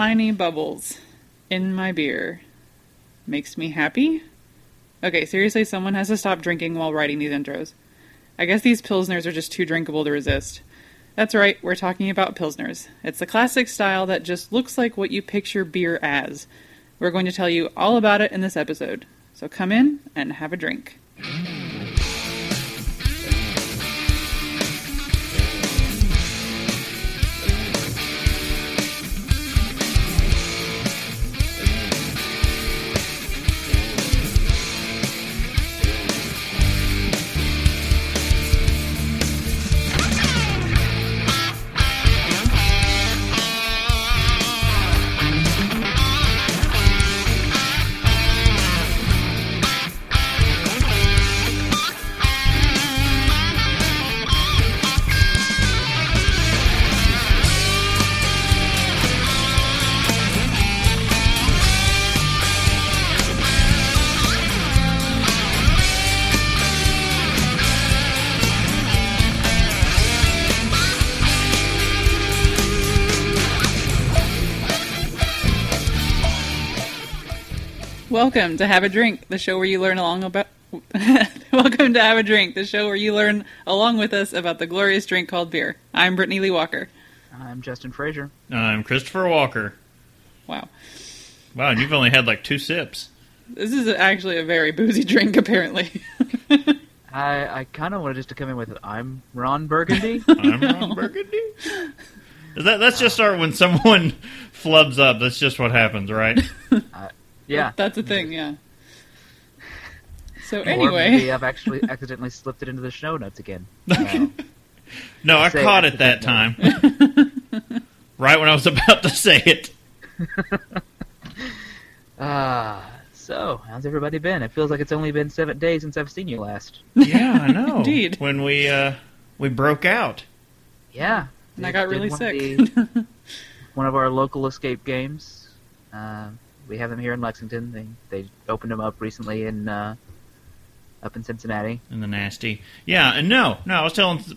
tiny bubbles in my beer makes me happy? Okay, seriously, someone has to stop drinking while writing these intros. I guess these Pilsners are just too drinkable to resist. That's right, we're talking about Pilsners. It's the classic style that just looks like what you picture beer as. We're going to tell you all about it in this episode. So come in and have a drink. Welcome to Have a Drink, the show where you learn along about Welcome to Have a Drink, the show where you learn along with us about the glorious drink called beer. I'm Brittany Lee Walker. I'm Justin Frazier. I'm Christopher Walker. Wow, and you've only had like 2 sips. This is actually a very boozy drink, apparently. I kind of wanted just to come in with, I'm Ron Burgundy. I'm Ron Burgundy? Let's just start when someone flubs up. That's just what happens, right? Yeah. That's a thing, yeah. So anyway. Or maybe I've actually accidentally slipped it into the show notes again. No, I caught it that time. Right when I was about to say it. So, how's everybody been? It feels like it's only been 7 days since I've seen you last. Yeah, I know. Indeed. When we broke out. Yeah. And I got really sick. One of our local escape games. We have them here in Lexington. They opened them up recently up in Cincinnati. In the nasty. Yeah, and no,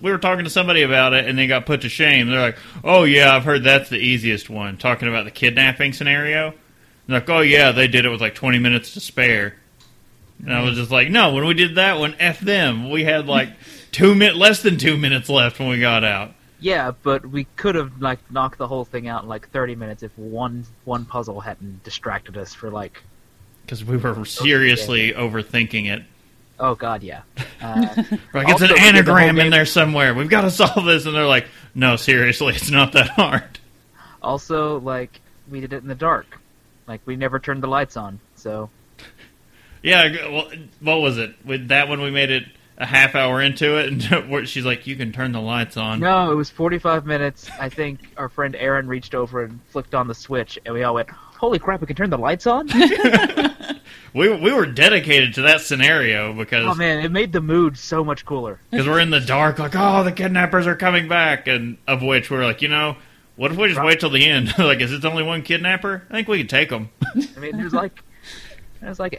we were talking to somebody about it, and they got put to shame. They're like, oh, yeah, I've heard that's the easiest one, talking about the kidnapping scenario. They're like, oh, yeah, they did it with like 20 minutes to spare. And I was just like, no, when we did that one, F them. We had like less than 2 minutes left when we got out. Yeah, but we could have like knocked the whole thing out in like 30 minutes if one puzzle hadn't distracted us for like... Because we were seriously overthinking it. Oh, God, yeah. Like, it's an anagram in there somewhere. We've got to solve this. And they're like, no, seriously, it's not that hard. Also, like, we did it in the dark. Like, we never turned the lights on, so... Yeah, well, what was it? With that one, we made it... a half hour into it, and she's like, you can turn the lights on. No, it was 45 minutes. I think our friend Aaron reached over and flicked on the switch, and we all went, holy crap, we can turn the lights on? we were dedicated to that scenario because... Oh, man, it made the mood so much cooler. Because we're in the dark, like, oh, the kidnappers are coming back, and of which we're like, you know, what if we just wait till the end? Like, is it only one kidnapper? I think we can take them. I mean, there's like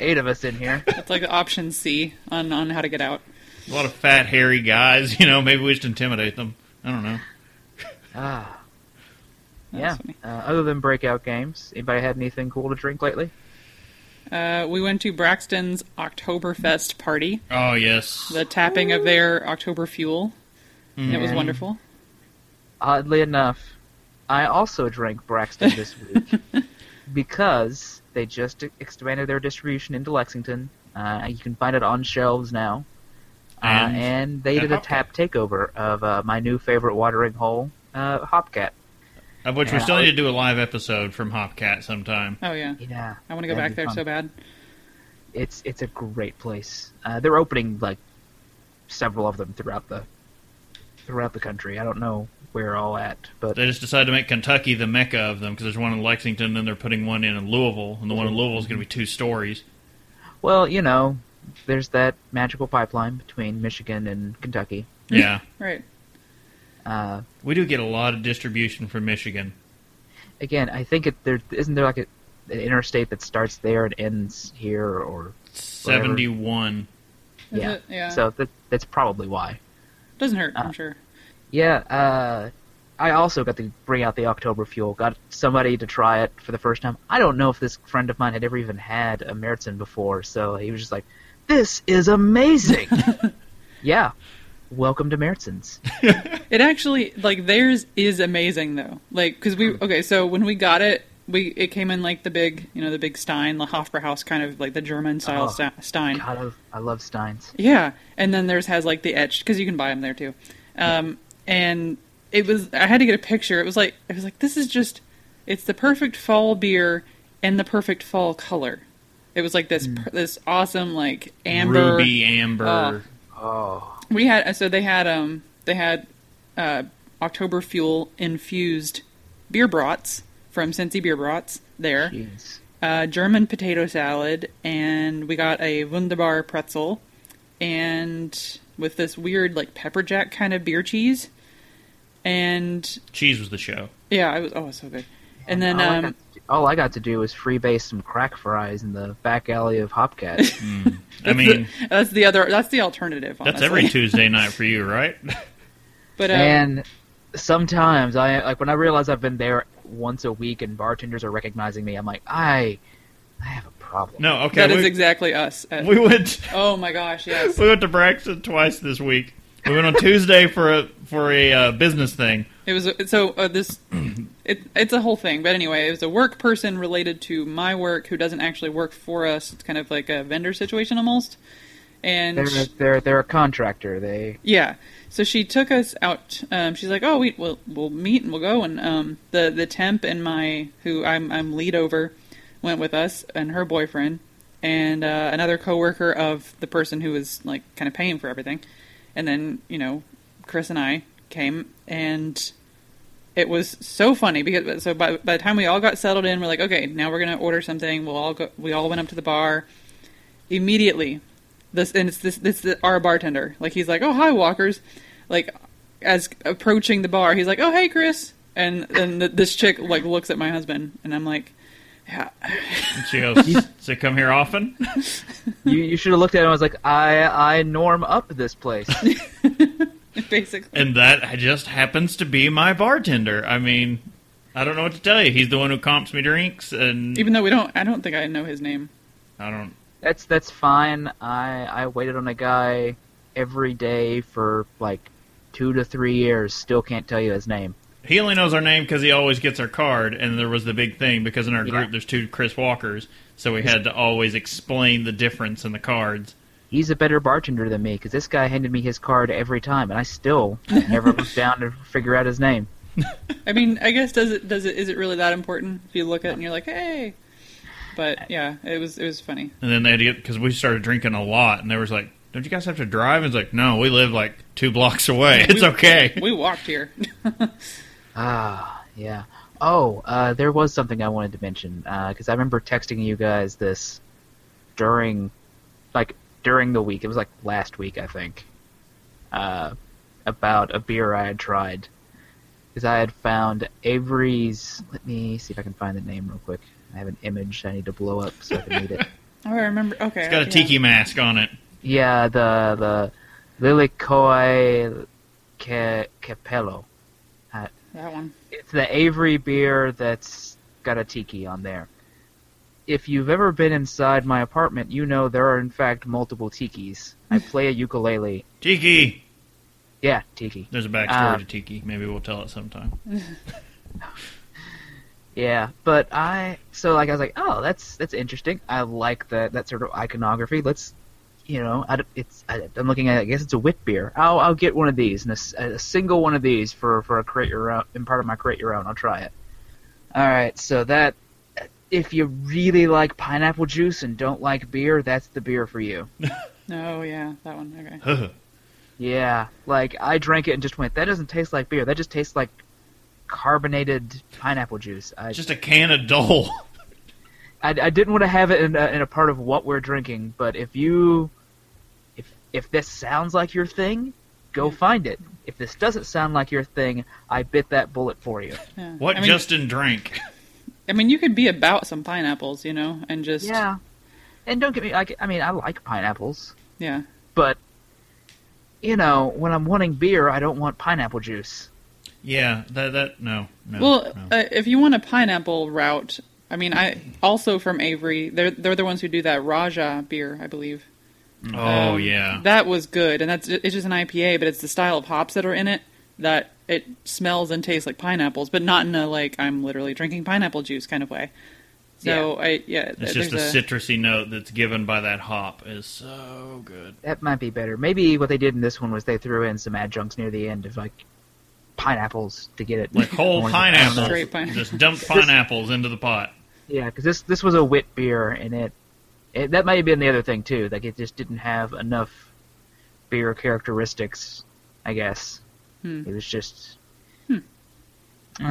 8 of us in here. That's like option C on how to get out. A lot of fat, hairy guys, you know, maybe we just intimidate them. I don't know. Yeah. Other than breakout games, anybody had anything cool to drink lately? We went to Braxton's Oktoberfest party. Oh, yes. The tapping of their October fuel. Mm. It was wonderful. Oddly enough, I also drank Braxton this week because they just expanded their distribution into Lexington. You can find it on shelves now. And they did a tap takeover of my new favorite watering hole, Hopcat. Of which we still need to do a live episode from Hopcat sometime. Oh, yeah. Yeah. I want to go back there so bad. It's a great place. They're opening, like, several of them throughout the country. I don't know where all at, but... They just decided to make Kentucky the mecca of them, because there's one in Lexington, and they're putting one in Louisville, and the one in Louisville is going to be 2 stories. Well, you know... There's that magical pipeline between Michigan and Kentucky. Yeah. Right. We do get a lot of distribution from Michigan. Again, I think isn't there like an interstate that starts there and ends here or... 71. Yeah. Yeah. So that's probably why. Doesn't hurt, I'm sure. Yeah. I also got to bring out the October Fuel. Got somebody to try it for the first time. I don't know if this friend of mine had ever even had a Märzen before, so he was just like, "This is amazing!" Yeah. Welcome to Märzen's. It actually, like, theirs is amazing, though. Like, because so when we got it, it came in, like, the big Stein, the Hofbrauhaus, kind of, like, the German-style Stein. God, I love Steins. Yeah, and then theirs has, like, the etched, because you can buy them there, too. And it was, I had to get a picture. It was like, this is just, it's the perfect fall beer and the perfect fall color. It was, like, this awesome, like, amber. Ruby amber. We had, so they had October Fuel infused beer brats from Cincy Beer Brats there. Jeez. German potato salad, and we got a Wunderbar pretzel, and with this weird like pepper jack kind of beer cheese, and cheese was the show. Yeah, it was. Oh, it's so good. And then all I got to do was freebase some crack fries in the back alley of Hopcat. I mean, that's the alternative. Honestly. That's every Tuesday night for you, right? But and sometimes when I realize I've been there once a week and bartenders are recognizing me, I'm like, I have a problem. No, okay, is exactly us. We went. Oh my gosh, yes. We went to Braxton twice this week. We went on Tuesday for a business thing. It was this. It's a whole thing, but anyway, it was a work person related to my work who doesn't actually work for us. It's kind of like a vendor situation almost, and they're a contractor. So she took us out. She's like, "Oh, we'll meet and we'll go." And the temp and who I'm lead over went with us and her boyfriend and another coworker of the person who was like kind of paying for everything, and then Chris and I came and. It was so funny because by the time we all got settled in, we're like, okay, now we're gonna order something. We all went up to the bar immediately. Our bartender. Like he's like, oh hi Walkers. Like as approaching the bar, he's like, oh hey Chris. And this chick like looks at my husband, and I'm like, yeah. And she goes, does it come here often? You should have looked at him. I was like, I norm up this place. Basically. And that just happens to be my bartender. I mean, I don't know what to tell you. He's the one who comps me drinks, and even though I don't think I know his name. I don't. That's fine. I waited on a guy every day for like 2 to 3 years. Still can't tell you his name. He only knows our name because he always gets our card. And there was the big thing because in our group there's 2 Chris Walkers, so we had to always explain the difference in the cards. He's a better bartender than me, because this guy handed me his card every time, and I still never looked down to figure out his name. I mean, I guess is it really that important if you look at it and you're like, hey? But yeah, it was funny. And then they had to get, because we started drinking a lot, and they was like, don't you guys have to drive? And it's like, no, we live like 2 blocks away. Yeah, okay. We walked here. Yeah. Oh, there was something I wanted to mention, because I remember texting you guys this during the week, it was like last week, I think, about a beer I had tried. Because I had found Avery's, let me see if I can find the name real quick. I have an image I need to blow up so I can read it. Oh, I remember, okay. It's got a tiki mask on it. Yeah, the Lilikoi Capello. That one. It's the Avery beer that's got a tiki on there. If you've ever been inside my apartment, you know there are, in fact, multiple tikis. I play a ukulele. Tiki! Yeah, tiki. There's a backstory to tiki. Maybe we'll tell it sometime. Yeah, but I was like, oh, that's interesting. I like that sort of iconography. I'm looking at it. I guess it's a Witbier. I'll get one of these, and a single one of these for a create your own, and part of my create your own. I'll try it. All right, so that. If you really like pineapple juice and don't like beer, that's the beer for you. Oh, yeah, that one, okay. Yeah, like, I drank it and just went, that doesn't taste like beer, that just tastes like carbonated pineapple juice. Just a can of Dole. I didn't want to have it in a part of what we're drinking, but if this sounds like your thing, go find it. If this doesn't sound like your thing, I bit that bullet for you. Yeah. What Justin drank... I mean, you could be about some pineapples, and just... Yeah. And don't get me... I mean, I like pineapples. Yeah. But, when I'm wanting beer, I don't want pineapple juice. Yeah, no. Well, no. If you want a pineapple route, I mean, I also from Avery, they're the ones who do that Raja beer, I believe. Oh, yeah. That was good, and it's just an IPA, but it's the style of hops that are in it that it smells and tastes like pineapples, but not in a, like, I'm literally drinking pineapple juice kind of way. So, yeah. It's just the citrusy note that's given by that hop is so good. That might be better. Maybe what they did in this one was they threw in some adjuncts near the end of, like, pineapples to get it. Like whole pineapples. Just dump pineapples into the pot. Yeah, because this was a Witbier, and it that might have been the other thing, too. Like, it just didn't have enough beer characteristics, I guess. It was just... I don't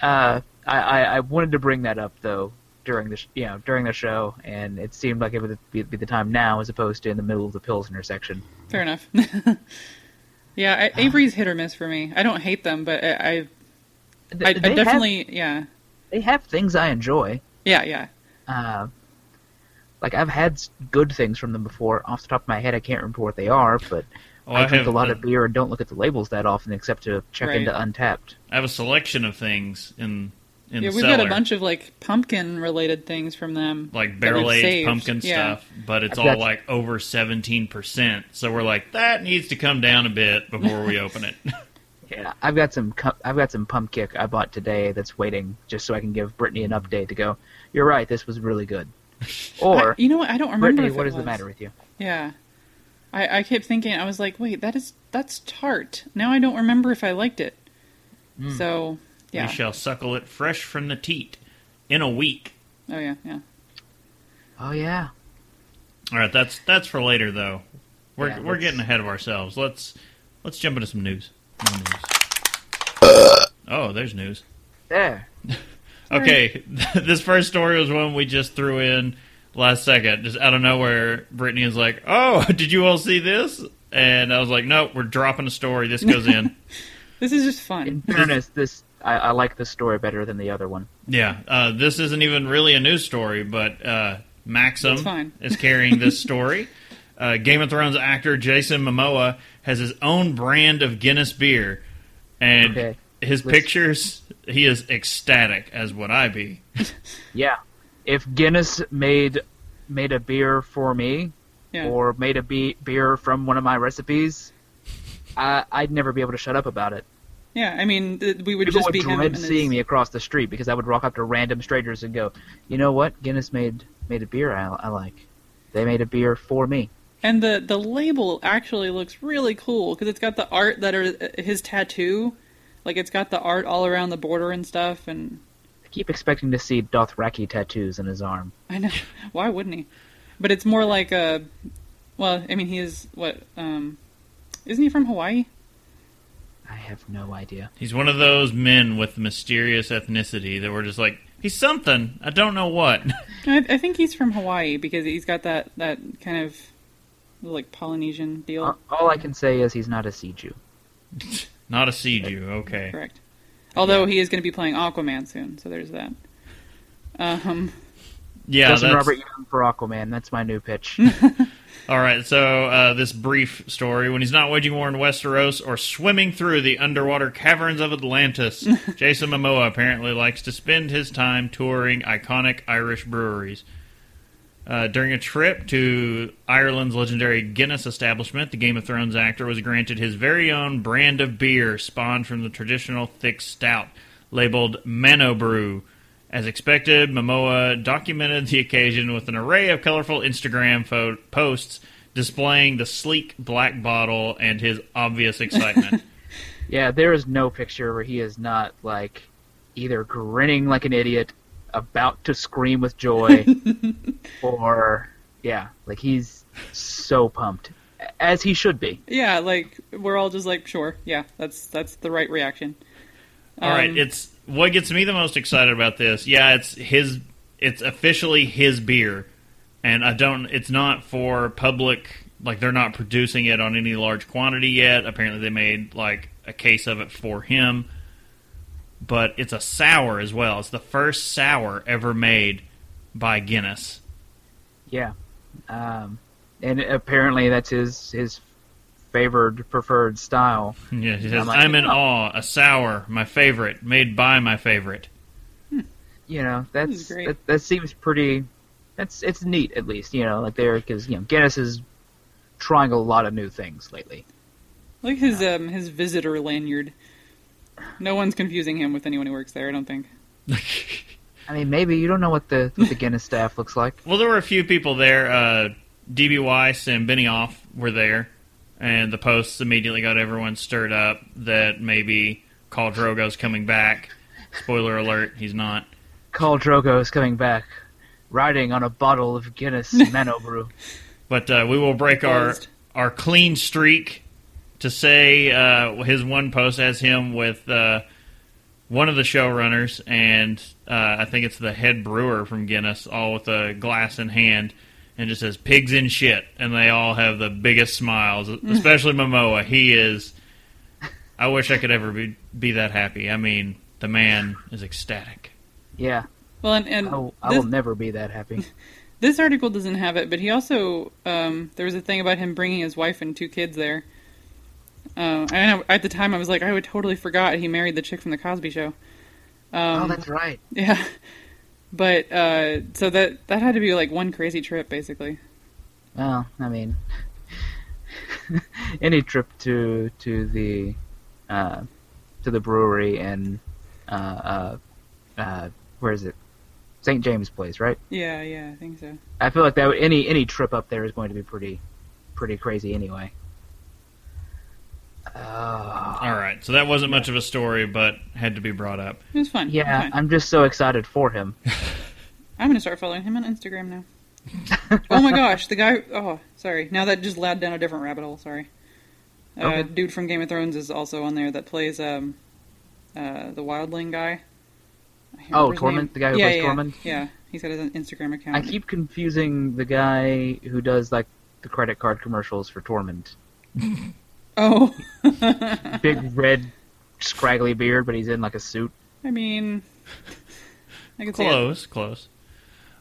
know. I wanted to bring that up, though, during the show, and it seemed like it would be the time now as opposed to in the middle of the Pilsner section. Fair enough. Yeah, Avery's hit or miss for me. I don't hate them, but I definitely... They have things I enjoy. Yeah. Like, I've had good things from them before. Off the top of my head, I can't remember what they are, but... Oh, I drink a lot of beer and don't look at the labels that often, except to check into Untappd. I have a selection of things in the cellar. Yeah, we've got a bunch of like pumpkin-related things from them, like barrel-aged pumpkin stuff. But it's all like over 17%, so we're like that needs to come down a bit before we open it. Yeah, I've got some pump kick I bought today that's waiting just so I can give Brittany an update to go. You're right, this was really good. Or you know what? I don't remember. Brittany, what is the matter with you? Yeah. I kept thinking, I was like, wait, that's tart. Now I don't remember if I liked it. So, yeah. We shall suckle it fresh from the teat in a week. Oh, yeah. Oh, yeah. All right, that's for later, though. We're getting ahead of ourselves. Let's jump into some news. No news. Oh, there's news. There. Okay, this first story was one we just threw in. Last second, just out of nowhere, Brittany is like, oh, did you all see this? And I was like, no, we're dropping a story. This goes in. This is just fun. In fairness, I like this story better than the other one. Yeah, this isn't even really a news story, but Maxim is carrying this story. Game of Thrones actor Jason Momoa has his own brand of Guinness beer. And his pictures, he is ecstatic, as would I be. Yeah. If Guinness made a beer for me, or made a beer from one of my recipes, I'd never be able to shut up about it. Yeah, I mean, we would people just would be dread seeing me across the street because I would walk up to random strangers and go, "You know what? Guinness made a beer I like. They made a beer for me." And the label actually looks really cool because it's got the art that are his tattoo, like it's got the art all around the border and stuff and. Keep expecting to see Dothraki tattoos in his arm. I know. Why wouldn't he? But it's more like a... Well, I mean, he is... What? Isn't he from Hawaii? I have no idea. He's one of those men with mysterious ethnicity that we're just like, he's something. I don't know what. I think he's from Hawaii because he's got that kind of like Polynesian deal. All I can say is he's not a sea Jew. Not a sea Jew. Okay. Correct. Although he is going to be playing Aquaman soon, so there's that. Justin Robert Young for Aquaman. That's my new pitch. All right, so this brief story. When he's not waging war in Westeros or swimming through the underwater caverns of Atlantis, Jason Momoa apparently likes to spend his time touring iconic Irish breweries. During a trip to Ireland's legendary Guinness establishment, the Game of Thrones actor was granted his very own brand of beer spawned from the traditional thick stout, labeled Mano Brew. As expected, Momoa documented the occasion with an array of colorful Instagram posts displaying the sleek black bottle and his obvious excitement. Yeah, there is no picture where he is not, like, either grinning like an idiot about to scream with joy, or like he's so pumped, as he should be. Yeah, like we're all just like, sure, yeah, that's the right reaction. All right, it's what gets me the most excited about this. Yeah, it's officially his beer, and it's not for public. Like they're not producing it on any large quantity yet. Apparently, they made like a case of it for him. But it's a sour as well. It's the first sour ever made by Guinness. Yeah. And apparently that's his favored preferred style. Yeah, he says, I'm in awe, a sour, my favorite, made by my favorite. You know, that's great. That seems pretty. It's neat, at least, you know, like there, because you know Guinness is trying a lot of new things lately. Like his visitor lanyard. No one's confusing him with anyone who works there, I don't think. I mean, maybe you don't know what the Guinness staff looks like. Well, there were a few people there. DB Weiss and Benioff were there, and the posts immediately got everyone stirred up that maybe Khal Drogo's coming back. Spoiler alert: he's not. Khal Drogo is coming back, riding on a bottle of Guinness Mano Brew. But we will break our clean streak to say his one post has him with one of the showrunners and I think it's the head brewer from Guinness, all with a glass in hand, and just says, pigs in shit. And they all have the biggest smiles, especially Momoa. He is... I wish I could ever be that happy. I mean, the man is ecstatic. Yeah. Well, and I will never be that happy. This article doesn't have it, but he also there was a thing about him bringing his wife and 2 kids there. And at the time, I was like, I would totally forgot he married the chick from the Cosby Show. Oh, that's right. Yeah, but so that had to be like one crazy trip, basically. Well, I mean, any trip to the brewery and where is it? St. James Place, right? Yeah, I think so. I feel like that would, any trip up there is going to be pretty crazy anyway. All right, so that wasn't much of a story, but had to be brought up. It was fun. Yeah, was fun. I'm just so excited for him. I'm going to start following him on Instagram now. Oh my gosh, the guy... Oh, sorry. Now that just led down a different rabbit hole, sorry. Okay. Dude from Game of Thrones is also on there that plays the Wildling guy. Oh, Tormund? The guy who plays Tormund? Yeah, he's got his Instagram account. I keep confusing the guy who does, like, the credit card commercials for Tormund. Oh. Big red, scraggly beard, but he's in, like, a suit. I mean... I could Close.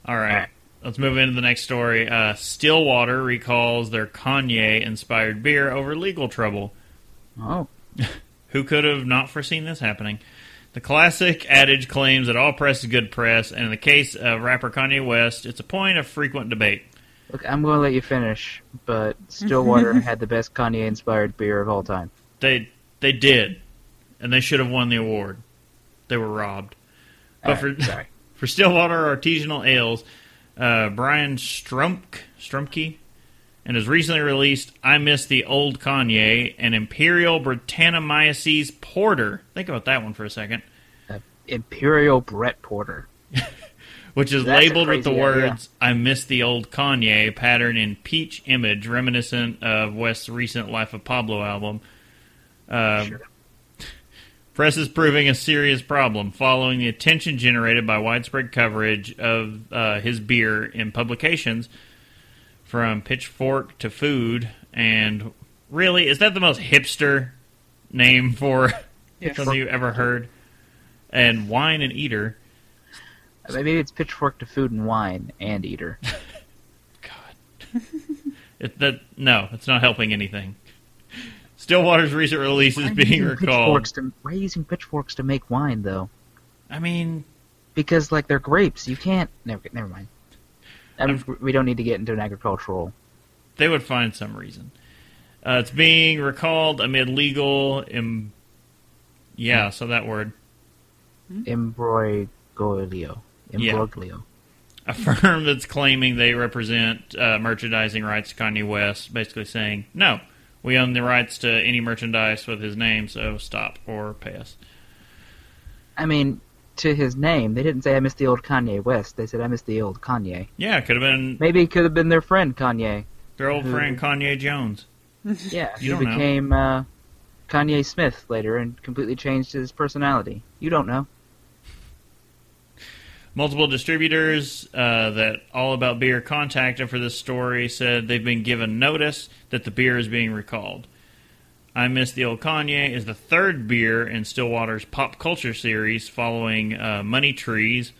All right. Let's move into the next story. Stillwater recalls their Kanye-inspired beer over legal trouble. Oh. Who could have not foreseen this happening? The classic adage claims that all press is good press, and in the case of rapper Kanye West, it's a point of frequent debate. Look, I'm going to let you finish, but Stillwater had the best Kanye-inspired beer of all time. They did, and they should have won the award. They were robbed. But for Stillwater Artisanal Ales, Brian Strumpke and his recently released I Miss the Old Kanye, an Imperial Britannomyces Porter. Think about that one for a second. Imperial Brett Porter. Which is labeled with the words, I Miss the Old Kanye, pattern in peach image, reminiscent of West's recent Life of Pablo album. Sure. Press is proving a serious problem following the attention generated by widespread coverage of his beer in publications, from Pitchfork to Food, and really, is that the most hipster name for something you've ever heard? And Wine and Eater. Maybe it's Pitchfork to Food and Wine and Eater. God. No, it's not helping anything. Stillwater's recent release is being recalled. Why are you using pitchforks to make wine, though? I mean... Because, like, they're grapes. You can't... Never mind. We don't need to get into an agricultural. They would find some reason. It's being recalled amid legal... so that word. Imbroglio. Yeah. A firm that's claiming they represent merchandising rights to Kanye West, basically saying, no, we own the rights to any merchandise with his name, so stop or pay us. I mean... To his name, they didn't say I miss the old Kanye West. They said I miss the old Kanye. Yeah, it could have been. Maybe it could have been their friend Kanye. Their old friend Kanye Jones. Yeah, you he became Kanye Smith later and completely changed his personality. You don't know. Multiple distributors that All About Beer contacted for this story said they've been given notice that the beer is being recalled. I Miss the Old Kanye is the third beer in Stillwater's pop culture series following Money Trees,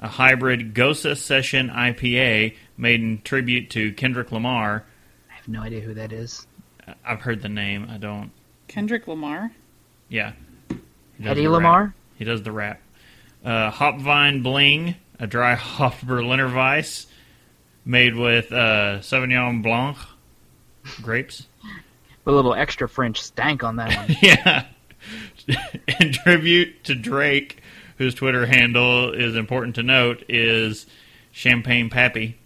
a hybrid Gosa Session IPA made in tribute to Kendrick Lamar. I have no idea who that is. I've heard the name. I don't. Kendrick Lamar? Yeah. Hedy Lamarr? He does the rap. Hopvine Bling, a dry hop Berliner Weiss made with Sauvignon Blanc grapes. With a little extra French stank on that one. Yeah. In tribute to Drake, whose Twitter handle is important to note, is Champagne Pappy.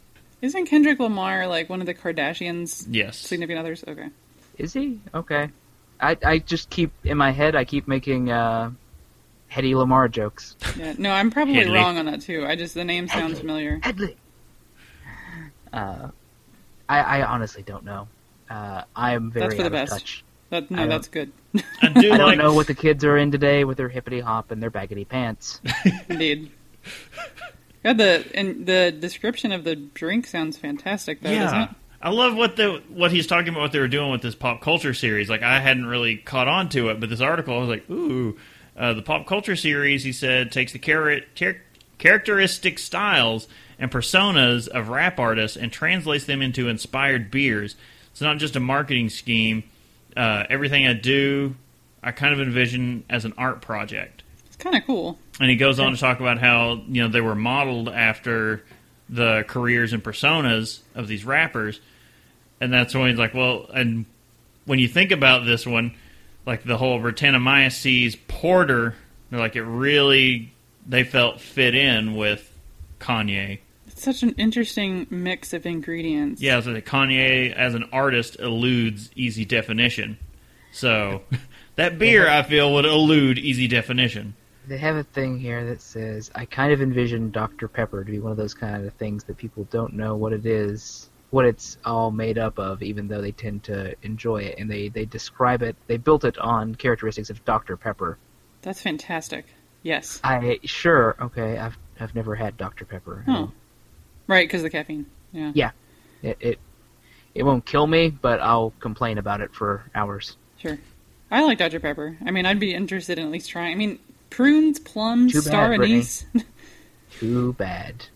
Isn't Kendrick Lamar like one of the Kardashians? Yes. Significant others? Okay. Is he? Okay. I just keep, in my head, I keep making Hedy Lamarr jokes. Yeah, no, I'm probably wrong on that too. I just, the name sounds familiar. Hedley! I honestly don't know. I am very out of touch. That, no, that's good. I don't know what the kids are in today with their hippity hop and their baggity pants. Indeed. God, the description of the drink sounds fantastic, though, doesn't it? I love what he's talking about, what they were doing with this pop culture series. Like, I hadn't really caught on to it, but this article, I was like, ooh. The pop culture series, he said, takes the characteristic styles and personas of rap artists and translates them into inspired beers. It's not just a marketing scheme. Everything I do, I kind of envision as an art project. It's kind of cool. And he goes on to talk about how, you know, they were modeled after the careers and personas of these rappers. And that's when he's like, well, and when you think about this one, like the whole Brettanomyces Porter, they're like, it really, they felt fit in with Kanye. It's such an interesting mix of ingredients. Yeah, so that Kanye as an artist eludes easy definition. So that beer, I feel, would elude easy definition. They have a thing here that says, I kind of envision Dr. Pepper to be one of those kind of things that people don't know what it is, what it's all made up of, even though they tend to enjoy it. And they describe it, they built it on characteristics of Dr. Pepper. That's fantastic. Yes. Okay, I've never had Dr. Pepper. Oh. Right, because of the caffeine. Yeah. Yeah. It won't kill me, but I'll complain about it for hours. Sure. I like Dr. Pepper. I mean, I'd be interested in at least trying. I mean, prunes, plums, star anise. Too bad.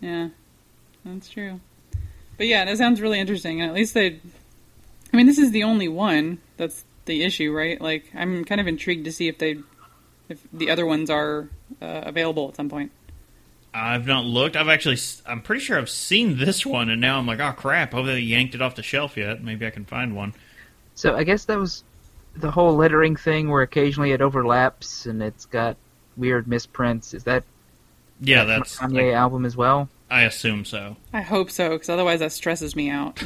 Yeah, that's true. But yeah, that sounds really interesting. And at least they... I mean, this is the only one. That's the issue, right? Like, I'm kind of intrigued to see if the other ones are available at some point. I've not looked. I'm pretty sure I've seen this one, and now I'm like, oh crap, I hope they yanked it off the shelf yet. Maybe I can find one. So I guess that was... the whole lettering thing where occasionally it overlaps and it's got weird misprints. Is that that's Kanye album as well? I assume so. I hope so, because otherwise that stresses me out.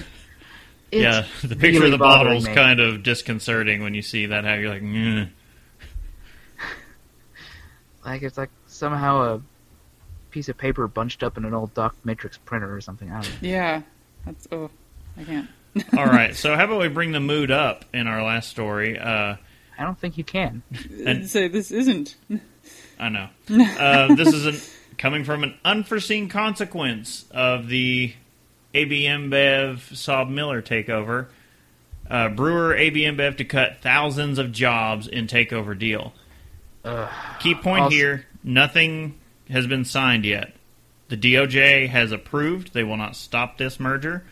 Yeah, the picture really of the bottle is kind of disconcerting when you see that. How you're like, like it's like somehow a piece of paper bunched up in an old Doc Matrix printer or something. I don't know. Yeah, that's I can't. All right, so how about we bring the mood up in our last story? I don't think you can. So this isn't. I know. This is coming from an unforeseen consequence of the AB InBev SABMiller takeover. Brewer AB InBev to cut thousands of jobs in takeover deal. Key point here, nothing has been signed yet. The DOJ has approved. They will not stop this merger.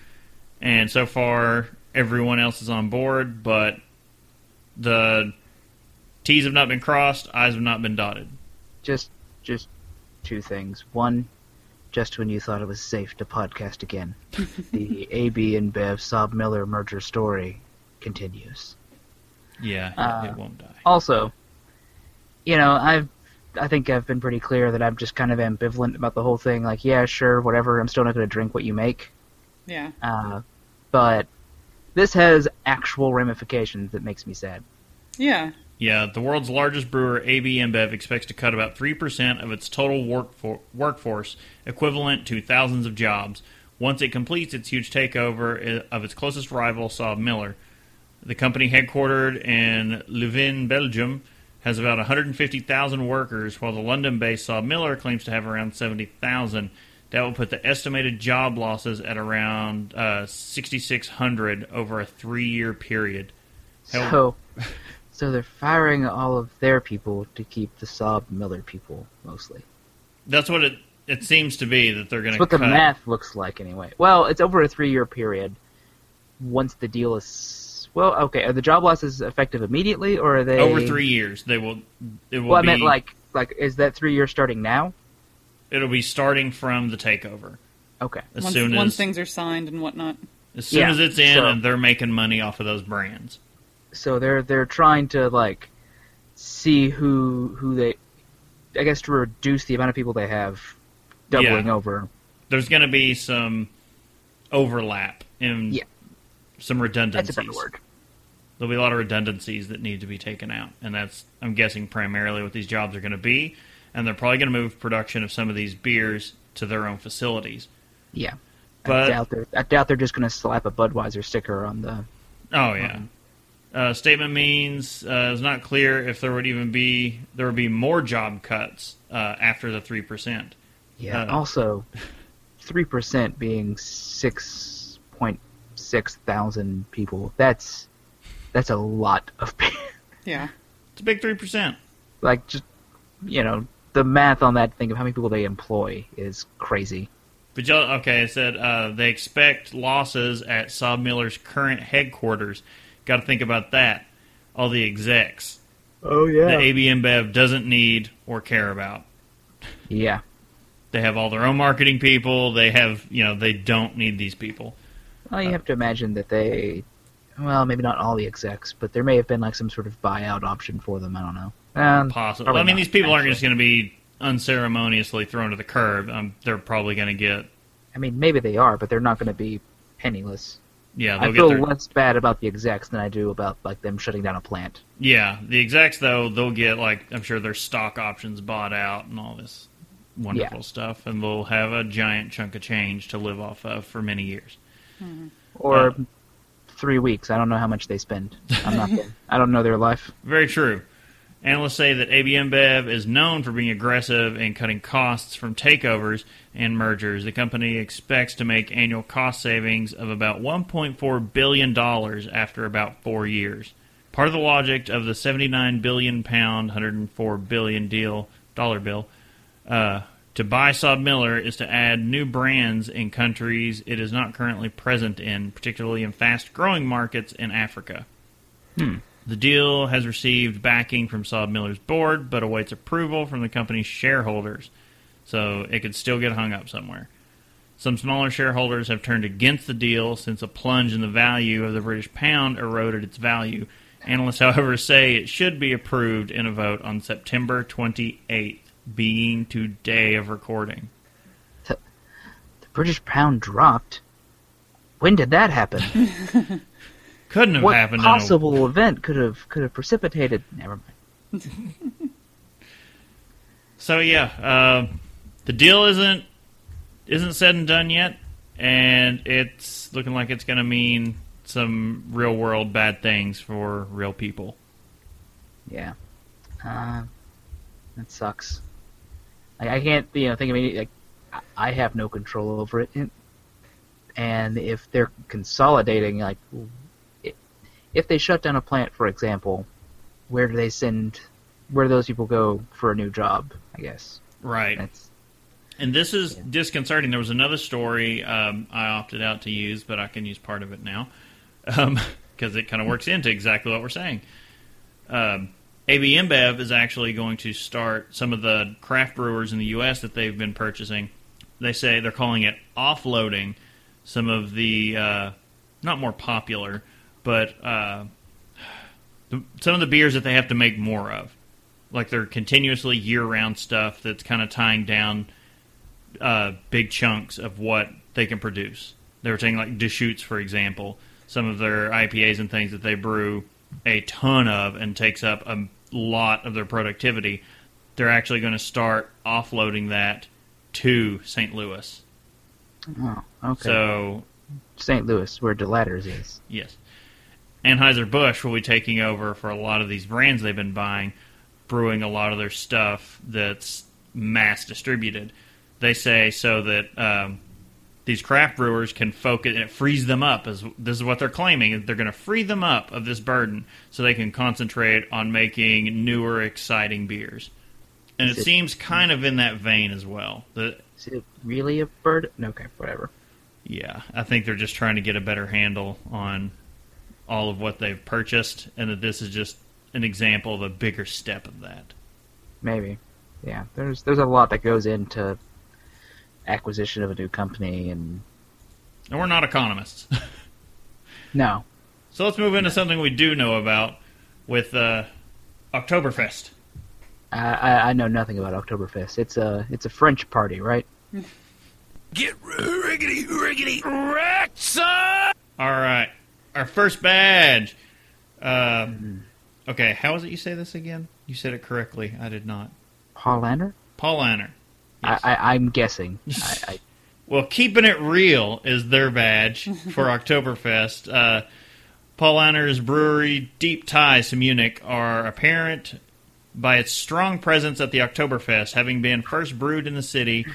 And so far, everyone else is on board, but the T's have not been crossed, I's have not been dotted. Just two things. One, just when you thought it was safe to podcast again, the AB InBev SABMiller merger story continues. Yeah, it won't die. Also, you know, I think I've been pretty clear that I'm just kind of ambivalent about the whole thing. Like, yeah, sure, whatever, I'm still not going to drink what you make. Yeah. But this has actual ramifications that makes me sad. Yeah. Yeah, the world's largest brewer, AB InBev, expects to cut about 3% of its total workforce, equivalent to thousands of jobs, once it completes its huge takeover of its closest rival, SABMiller. The company, headquartered in Leuven, Belgium, has about 150,000 workers, while the London-based SABMiller claims to have around 70,000. That will put the estimated job losses at around 6,600 over a 3-year period. So they're firing all of their people to keep the SABMiller people, mostly. That's what it seems to be, that they're going to cut. That's what the math looks like, anyway. Well, it's over a 3-year period. once the deal is... Well, okay, are the job losses effective immediately, or are they... Over 3 years, they will... It will well, be... I meant, like, is that 3 years starting now? It'll be starting from the takeover. Okay. As once, soon as... Once things are signed and whatnot. As soon as it's in, so, and they're making money off of those brands. So they're trying to, like, see who they... I guess to reduce the amount of people they have doubling over. There's going to be some overlap and some redundancies. That's a better word. There'll be a lot of redundancies that need to be taken out, and that's, I'm guessing, primarily what these jobs are going to be, and they're probably going to move production of some of these beers to their own facilities. Yeah. But I doubt they're just going to slap a Budweiser sticker on the... Oh, yeah. Statement means it's not clear if there would be more job cuts after the 3%. Yeah. Also, 3% being 6,600 people. That's a lot of people. Yeah. It's a big 3%. Like, just, you know, the math on that thing of how many people they employ is crazy. But okay, it said they expect losses at SABMiller's current headquarters. Got to think about that. All the execs. Oh, yeah. That AB InBev doesn't need or care about. Yeah. They have all their own marketing people. They have, you know, they don't need these people. Well, you have to imagine that they, well, maybe not all the execs, but there may have been, like, some sort of buyout option for them. I don't know. Possibly. Well, I mean, these people aren't just going to be unceremoniously thrown to the curb. They're probably going to get... I mean, maybe they are, but they're not going to be penniless. Yeah, I feel less bad about the execs than I do about, like, them shutting down a plant. Yeah, the execs, though, they'll get, like, I'm sure their stock options bought out and all this wonderful stuff, and they'll have a giant chunk of change to live off of for many years. Mm-hmm. Or 3 weeks. I don't know how much they spend. I don't know their life. Very true. Analysts say that AB InBev is known for being aggressive in cutting costs from takeovers and mergers. The company expects to make annual cost savings of about $1.4 billion after about 4 years. Part of the logic of the £79 billion, $104 billion dollar bill to buy SABMiller is to add new brands in countries it is not currently present in, particularly in fast-growing markets in Africa. The deal has received backing from SABMiller's board, but awaits approval from the company's shareholders, so it could still get hung up somewhere. Some smaller shareholders have turned against the deal since a plunge in the value of the British pound eroded its value. Analysts, however, say it should be approved in a vote on September 28th, being today of recording. The British pound dropped? When did that happen? Couldn't have happened. What possible event could have precipitated? Never mind. So the deal isn't said and done yet, and it's looking like it's going to mean some real world bad things for real people. Yeah, that sucks. Like, I can't think of any. Like, I have no control over it, and if they're consolidating, like. If they shut down a plant, for example, where do those people go for a new job, I guess? Right. And this is disconcerting. There was another story I opted out to use, but I can use part of it now because it kind of works into exactly what we're saying. AB InBev is actually going to start some of the craft brewers in the U.S. that they've been purchasing. They say they're calling it offloading some of the not more popular but some of the beers that they have to make more of. Like, they're continuously year-round stuff that's kind of tying down big chunks of what they can produce. They were saying, like, Deschutes, for example, some of their IPAs and things that they brew a ton of and takes up a lot of their productivity. They're actually going to start offloading that to St. Louis. Oh, okay. So St. Louis, where DeLatters is. Yes. Anheuser-Busch will be taking over for a lot of these brands they've been buying, brewing a lot of their stuff that's mass distributed. They say so that these craft brewers can focus, and it frees them up. This is what they're claiming. They're going to free them up of this burden so they can concentrate on making newer, exciting beers. And it seems kind of in that vein as well. Is it really a burden? Okay, whatever. Yeah, I think they're just trying to get a better handle on all of what they've purchased, and that this is just an example of a bigger step of that. Maybe, yeah. There's a lot that goes into acquisition of a new company, and we're not economists. No. So let's move into something we do know about with Oktoberfest. I know nothing about Oktoberfest. It's a French party, right? Get riggedy wrecked, son! All right. Our first badge. Okay, how is it you say this again? You said it correctly. I did not. Paulaner. Yes. I'm guessing. Well, keeping it real is their badge for Oktoberfest. Paulaner's brewery deep ties to Munich are apparent by its strong presence at the Oktoberfest, having been first brewed in the city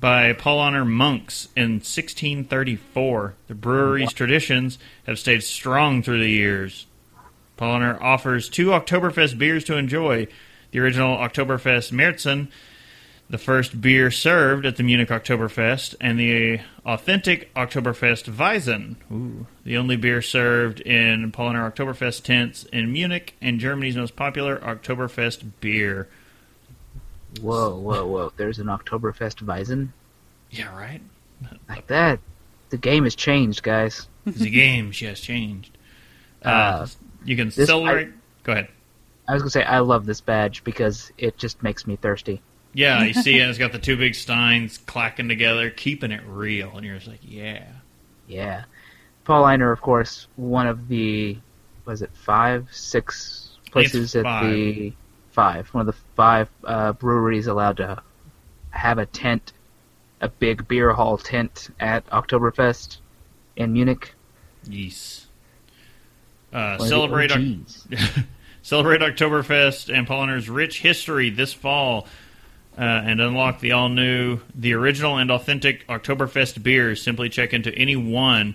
by Paulaner monks in 1634. The brewery's traditions have stayed strong through the years. Paulaner offers 2 Oktoberfest beers to enjoy. The original Oktoberfest Märzen, the first beer served at the Munich Oktoberfest, and the authentic Oktoberfest Weizen, the only beer served in Paulaner Oktoberfest tents in Munich, and Germany's most popular Oktoberfest beer. Whoa. There's an Oktoberfest Weizen? Yeah, right? Like that. The game has changed, guys. The game has changed. You can celebrate. Go ahead. I was going to say, I love this badge because it just makes me thirsty. Yeah, you see, it's got the 2 big steins clacking together, keeping it real, and you're just like, yeah. Yeah. Paulaner, of course, one of the, was it 5, 6 places at the... 5. One of the 5 breweries allowed to have a tent, a big beer hall tent at Oktoberfest in Munich. Yes. Celebrate Oktoberfest and Paulaner's rich history this fall, and unlock the all-new, the original and authentic Oktoberfest beers. Simply check into any one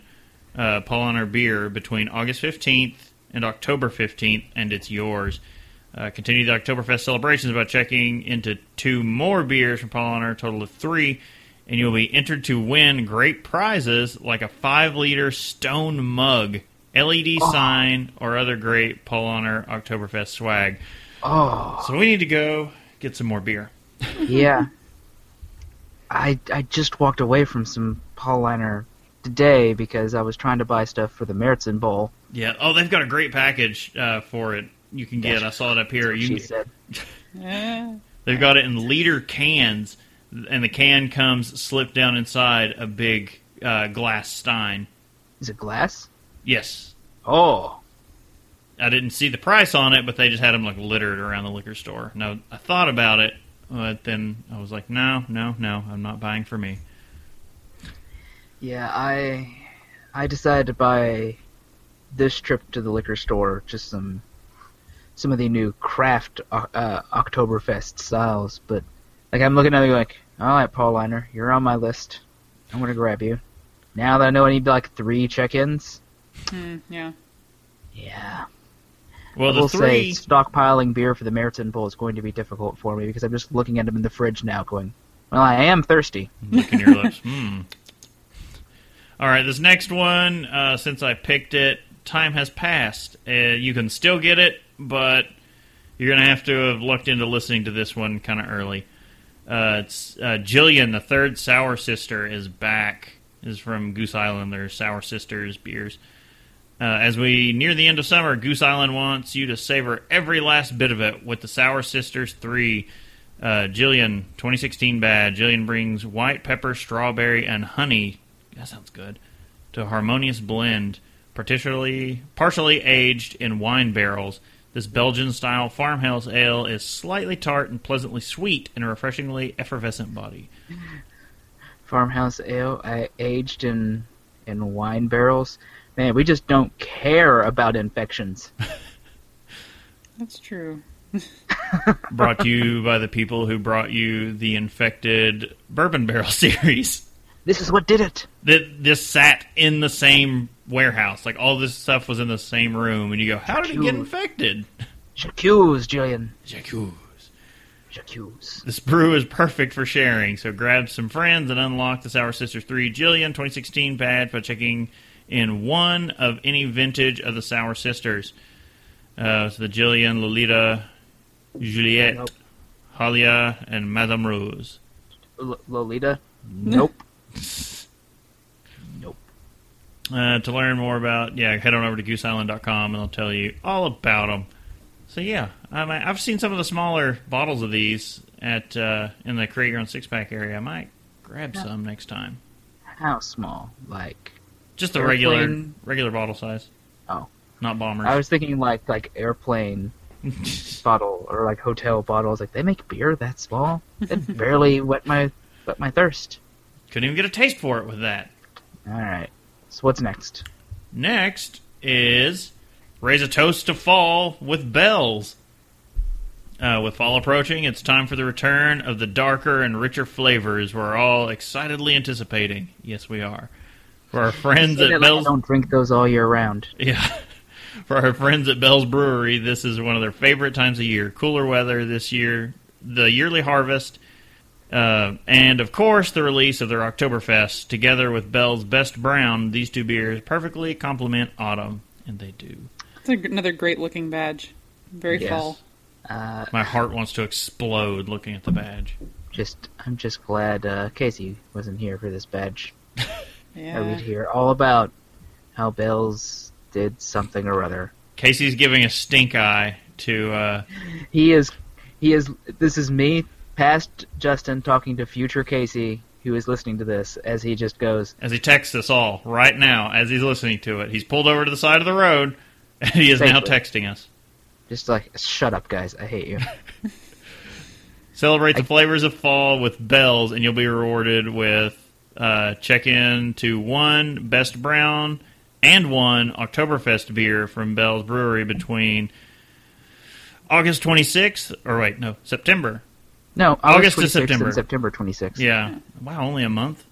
Paulaner beer between August 15th and October 15th, and it's yours. Continue the Oktoberfest celebrations by checking into 2 more beers from Paulaner, a total of 3, and you'll be entered to win great prizes like a 5-liter stone mug, LED sign, or other great Paulaner Oktoberfest swag. Oh. So we need to go get some more beer. Yeah. I just walked away from some Paulaner today because I was trying to buy stuff for the Märzen Bowl. Yeah. Oh, they've got a great package for it. You can get. I saw it up here. Said. They've got it in liter cans, and the can comes slipped down inside a big glass stein. Is it glass? Yes. Oh. I didn't see the price on it, but they just had them like littered around the liquor store. Now I thought about it, but then I was like, no, I'm not buying for me. Yeah, I decided to buy this trip to the liquor store just some of the new craft Oktoberfest styles, but like I'm looking at you like, all right, Paulaner, you're on my list. I'm gonna grab you. Now that I know I need like 3 check-ins. Yeah. Well, I will say stockpiling beer for the Märzen Bowl is going to be difficult for me because I'm just looking at them in the fridge now, going, well, I am thirsty. Look in your lips. All right, this next one, since I picked it, time has passed. You can still get it, but you're going to have looked into listening to this one kind of early. It's Jillian, the third Sour Sister, is back. Is from Goose Island, their Sour Sisters beers. As we near the end of summer, Goose Island wants you to savor every last bit of it with the Sour Sisters 3. Jillian, 2016 badge. Jillian brings white pepper, strawberry, and honey. That sounds good. To a harmonious blend, partially aged in wine barrels. This Belgian-style farmhouse ale is slightly tart and pleasantly sweet in a refreshingly effervescent body. Farmhouse ale aged in wine barrels. Man, we just don't care about infections. That's true. Brought to you by the people who brought you the infected bourbon barrel series. This is what did it. This sat in the same warehouse. Like, all this stuff was in the same room. And you go, how did it get infected? J'accuse, Jillian. J'accuse. Jacques. This brew is perfect for sharing, so grab some friends and unlock the Sour Sisters 3 Jillian 2016 badge by checking in one of any vintage of the Sour Sisters. So the Jillian, Lolita, Juliette, nope. Halia, and Madame Rose. Lolita? Nope. Nope. To learn more about, head on over to gooseisland.com and they'll tell you all about them. So, I've seen some of the smaller bottles of these at in the Create Your Own Six-Pack area. I might grab some next time. How small? Like? Just the regular bottle size. Oh. Not bombers. I was thinking like airplane bottle or like hotel bottles. Like, they make beer that small? It barely wet my thirst. Couldn't even get a taste for it with that. All right. So what's next? Next is... Raise a toast to fall with Bell's. With fall approaching, it's time for the return of the darker and richer flavors we're all excitedly anticipating. Yes, we are. For our friends at Bell's... I don't drink those all year round. Yeah. For our friends at Bell's Brewery, this is one of their favorite times of year. Cooler weather this year, the yearly harvest, and, of course, the release of their Oktoberfest. Together with Bell's Best Brown, these two beers perfectly complement autumn. And they do. Another great-looking badge. Very fall. My heart wants to explode looking at the badge. I'm just glad Casey wasn't here for this badge. Yeah. I would hear all about how Bell's did something or other. Casey's giving a stink eye to... He is. This is me, past Justin, talking to future Casey, who is listening to this, as he just goes... As he texts us all right now, as he's listening to it. He's pulled over to the side of the road... And he is now texting us. Just like, shut up, guys. I hate you. Celebrate the flavors of fall with Bell's, and you'll be rewarded with check-in to one Best Brown and one Oktoberfest beer from Bell's Brewery between August 26th, or wait, no, September. No, August to September. And September 26th. Yeah. Wow, only a month?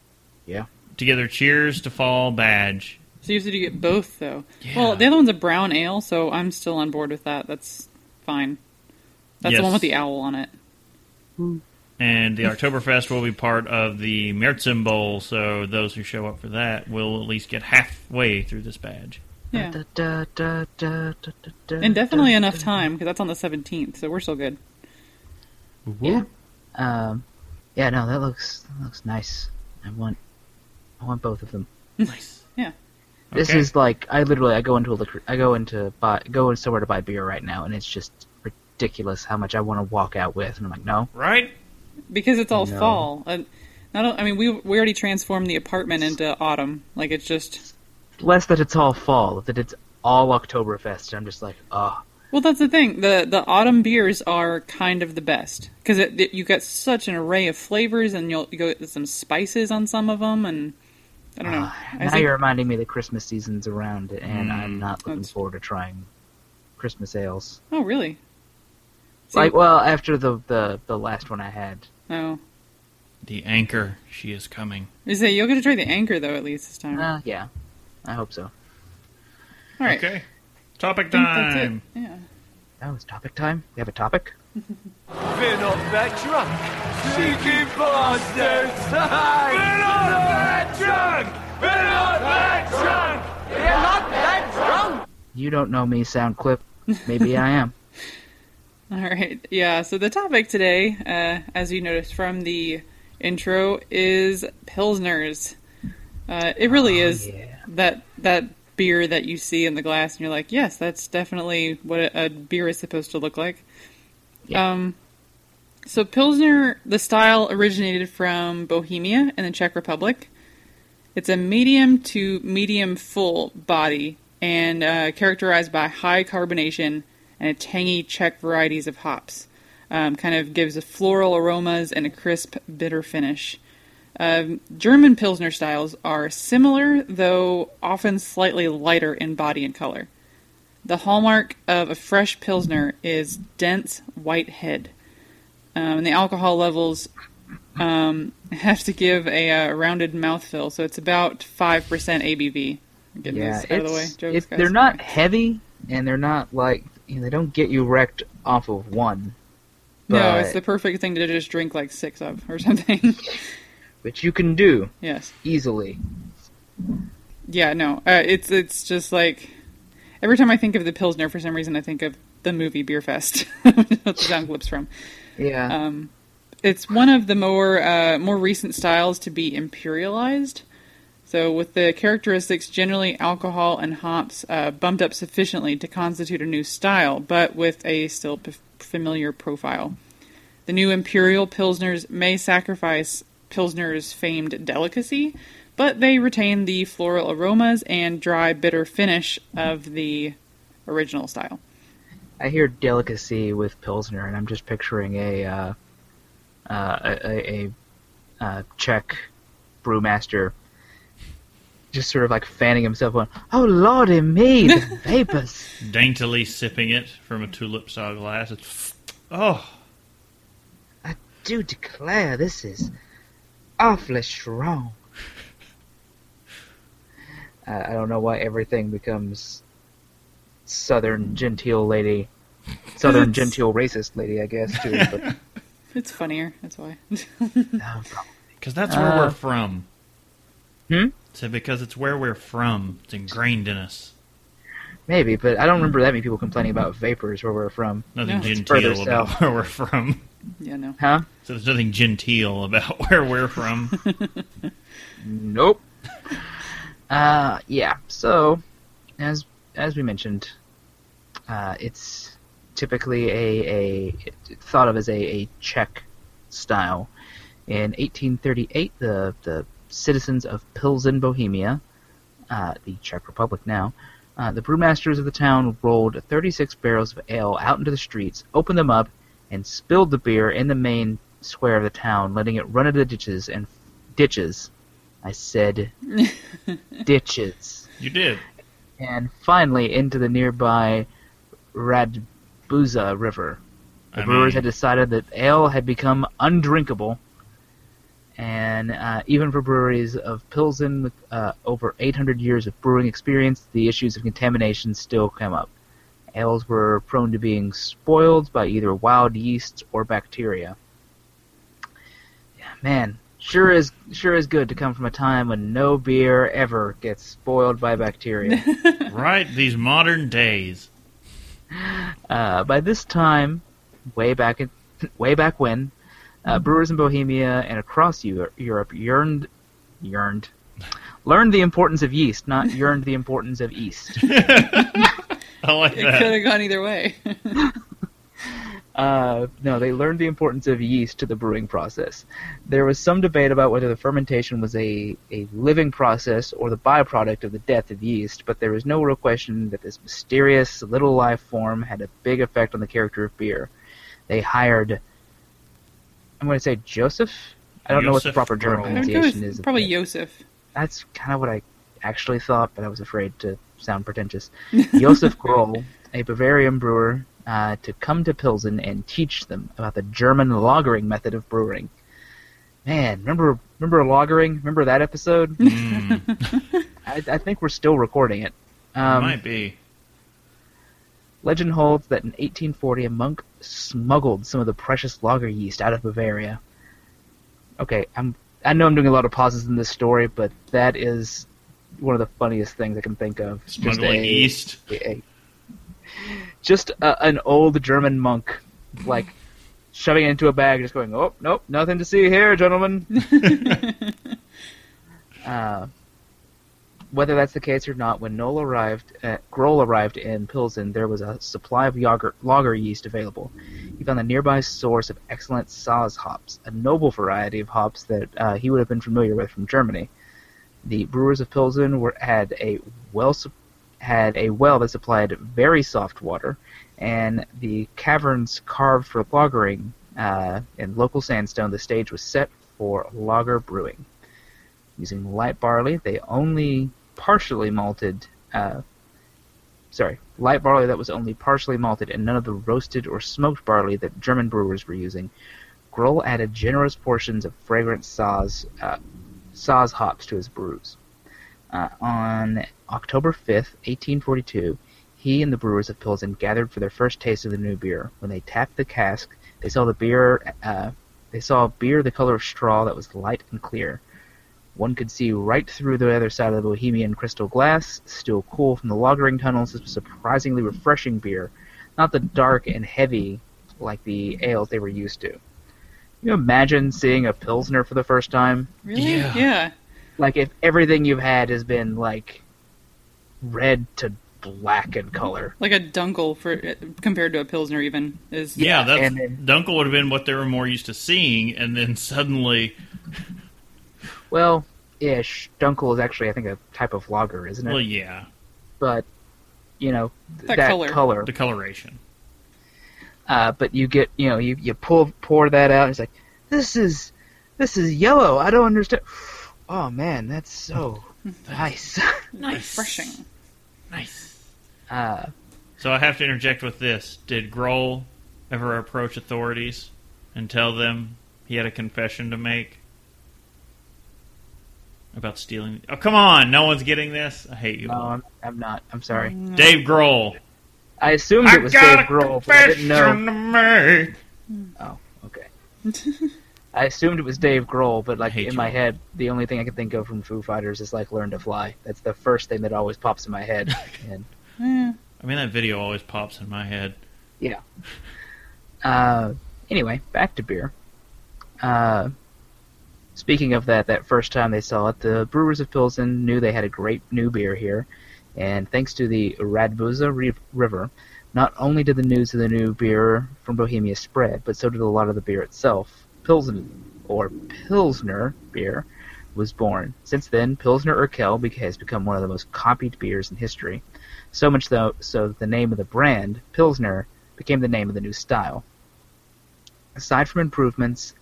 Yeah. Together, cheers to fall badge. So usually you get both, though. Yeah. Well, the other one's a brown ale, so I'm still on board with that. That's fine. That's the one with the owl on it. And the Oktoberfest will be part of the Märzen Bowl, so those who show up for that will at least get halfway through this badge. Yeah. And definitely enough time, because that's on the 17th, so we're still good. Yeah. That looks nice. I want both of them. Nice. Yeah. Okay. This is like I go somewhere to buy beer right now, and it's just ridiculous how much I want to walk out with, and I'm like, no, right? Because it's all fall. We already transformed the apartment into autumn. Like, it's just less that it's all fall, that it's all Oktoberfest. I'm just like, oh. Well, that's the thing. The autumn beers are kind of the best because you got such an array of flavors, and you go get some spices on some of them, and. I don't know. You're reminding me that Christmas season's around, and I'm not looking forward to trying Christmas ales. Oh, really? After the last one I had. Oh. The Anchor, she is coming. Is it? You'll get to try the Anchor, though, at least this time. Yeah. I hope so. All right. Okay. Topic time. Yeah. That was topic time? We have a topic? Been off that truck, seeking monsters. Been on that truck. Been on that truck. You're not that drunk. You don't know me, sound clip. Maybe I am. All right. Yeah. So the topic today, as you noticed from the intro, is Pilsners. It really is that beer that you see in the glass, and you're like, yes, that's definitely what a beer is supposed to look like. Yeah. So Pilsner, the style originated from Bohemia in the Czech Republic. It's a medium to medium full body and characterized by high carbonation and a tangy Czech varieties of hops. Kind of gives a floral aromas and a crisp, bitter finish. German Pilsner styles are similar, though often slightly lighter in body and color. The hallmark of a fresh Pilsner is dense white head. And the alcohol levels have to give a rounded mouthfeel, so it's about 5% ABV. Getting this out of the way. Jokes, guys. They're not heavy, and they're not they don't get you wrecked off of one. But, no, it's the perfect thing to just drink like 6 of or something. Which you can do. Yes. Easily. Yeah, no. It's just like... Every time I think of the Pilsner, for some reason, I think of the movie Beer Fest. That's the sound clips from. Yeah. It's one of the more recent styles to be imperialized. So with the characteristics, generally alcohol and hops bumped up sufficiently to constitute a new style, but with a still familiar profile. The new imperial Pilsners may sacrifice Pilsner's famed delicacy, but they retain the floral aromas and dry, bitter finish of the original style. I hear delicacy with Pilsner, and I'm just picturing a Czech brewmaster just sort of like fanning himself on, oh lordy me, the vapors. Daintily sipping it from a tulip-style glass. It's, oh. I do declare this is awfully strong. I don't know why everything becomes southern genteel lady, southern genteel racist lady, I guess, too. But. It's funnier, that's why. Because that's where we're from. Hmm? So because it's where we're from. It's ingrained in us. Maybe, but I don't remember that many people complaining about vapors where we're from. Nothing genteel about where we're from. Yeah, no. Huh? So there's nothing genteel about where we're from. Nope. Yeah, so, as we mentioned, it's typically thought of as a Czech style. In 1838, the citizens of Pilsen, Bohemia, the Czech Republic now, the brewmasters of the town rolled 36 barrels of ale out into the streets, opened them up, and spilled the beer in the main square of the town, letting it run into the ditches. I said ditches. You did. And finally into the nearby Radbuza River. The brewers had decided that ale had become undrinkable, and even for breweries of Pilsen with over 800 years of brewing experience, the issues of contamination still came up. Ales were prone to being spoiled by either wild yeasts or bacteria. Yeah, man. Sure is good to come from a time when no beer ever gets spoiled by bacteria. Right, these modern days. By this time, way back when, brewers in Bohemia and across Europe learned the importance of yeast, not yearned the importance of yeast. I like that. It could have gone either way. No, they learned the importance of yeast to the brewing process. There was some debate about whether the fermentation was a living process or the byproduct of the death of yeast, but there is no real question that this mysterious little life form had a big effect on the character of beer. They hired, I'm going to say Josef? I don't know what the proper German pronunciation is. Probably Josef. That's kind of what I actually thought, but I was afraid to sound pretentious. Josef Groll, a Bavarian brewer, to come to Pilsen and teach them about the German lagering method of brewing. Man, remember lagering? Remember that episode? I think we're still recording it. Might be. Legend holds that in 1840, a monk smuggled some of the precious lager yeast out of Bavaria. Okay, I know I'm doing a lot of pauses in this story, but that is one of the funniest things I can think of. Smuggling yeast? Just an old German monk, like, shoving it into a bag, just going, oh, nope, nothing to see here, gentlemen. Whether that's the case or not, when Groll arrived in Pilsen, there was a supply of lager yeast available. He found a nearby source of excellent Saaz hops, a noble variety of hops that he would have been familiar with from Germany. The brewers of Pilsen had a well that supplied very soft water, and the caverns carved for lagering in local sandstone, the stage was set for lager brewing. Using light barley that was only partially malted and none of the roasted or smoked barley that German brewers were using, Groll added generous portions of fragrant Saaz hops to his brews. On October 5th, 1842, he and the brewers of Pilsen gathered for their first taste of the new beer. When they tapped the cask, They saw the beer. They saw a beer the color of straw that was light and clear. One could see right through the other side of the Bohemian crystal glass, still cool from the lagering tunnels. This was surprisingly refreshing beer, not the dark and heavy like the ales they were used to. Can you imagine seeing a Pilsner for the first time? Really? Yeah. Like, if everything you've had has been, like, red to black in color. Like a Dunkel compared to a Pilsner, even. Yeah, Dunkel would have been what they were more used to seeing, and then suddenly... Well, ish. Dunkel is actually, I think, a type of lager, isn't it? Well, yeah. But, you know, that color. The coloration. But you get, you know, you pour that out, and it's like, this is yellow. I don't understand. Oh, man, that's so nice. Refreshing. Nice. So I have to interject with this. Did Groll ever approach authorities and tell them he had a confession to make? About stealing... Oh, come on! No one's getting this? I hate you. No, I'm not. I'm sorry. No. Dave Grohl. I assumed it was Dave Grohl, but I didn't know. Oh, okay. I assumed it was Dave Grohl, but like in my head, the only thing I could think of from Foo Fighters is like Learn to Fly. That's the first thing that always pops in my head. And, I mean, that video always pops in my head. Yeah. Anyway, back to beer. Speaking of that first time they saw it, the brewers of Pilsen knew they had a great new beer here, and thanks to the Radbuza River, not only did the news of the new beer from Bohemia spread, but so did a lot of the beer itself. Pilsen, or Pilsner beer, was born. Since then, Pilsner Urquell has become one of the most copied beers in history, so much so that the name of the brand, Pilsner, became the name of the new style. Aside from improvements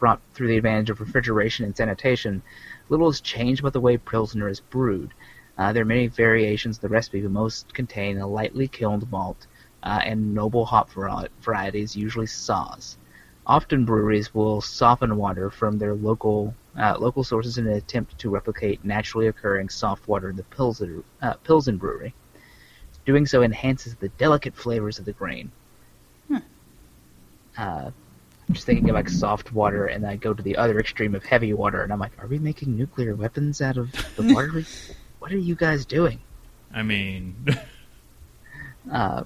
brought through the advantage of refrigeration and sanitation, little has changed about the way Pilsner is brewed. There are many variations of the recipe, but most contain a lightly kilned malt and noble hop varieties, usually Saaz. Often breweries will soften water from their local sources in an attempt to replicate naturally occurring soft water in the Pilsen brewery. Doing so enhances the delicate flavors of the grain. I'm just thinking of like soft water, and I go to the other extreme of heavy water, and I'm like, are we making nuclear weapons out of the water? What are you guys doing? I mean... other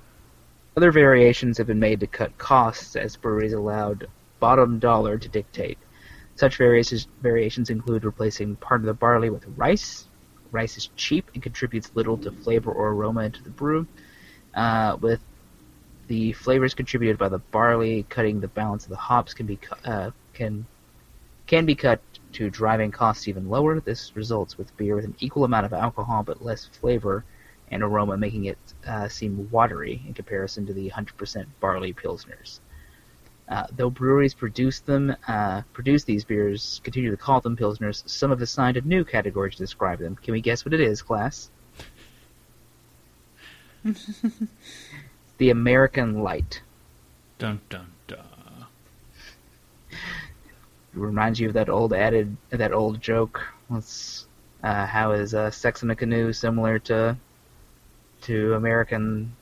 variations have been made to cut costs as breweries allowed bottom dollar to dictate. Such variations include replacing part of the barley with rice. Rice is cheap and contributes little to flavor or aroma to the brew, with the flavors contributed by the barley cutting the balance of the hops can be cut to driving costs even lower. This results with beer with an equal amount of alcohol but less flavor and aroma, making it seem watery in comparison to the 100% barley pilsners. Though breweries produce these beers, continue to call them pilsners, some have assigned a new category to describe them. Can we guess what it is, class? The American Light. Dun dun dun. It reminds you of that old joke. How is Sex in a Canoe similar to American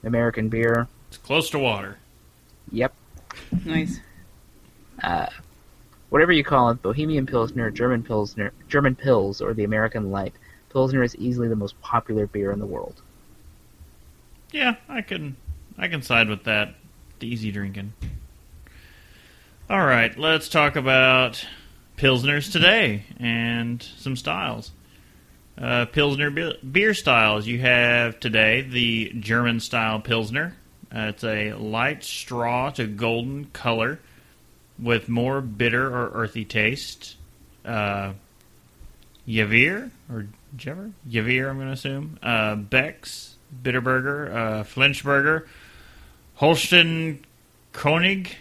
beer? It's close to water. Yep. Nice. Whatever you call it, Bohemian Pilsner, German Pils, or the American Light, Pilsner is easily the most popular beer in the world. Yeah, I can side with that. The easy drinking. All right, let's talk about Pilsners today and some styles. Pilsner beer styles. You have today the German-style Pilsner. It's a light straw to golden color with more bitter or earthy taste. Jever, I'm going to assume. Beck's. Bitterburger, Flinchburger, Holstein König.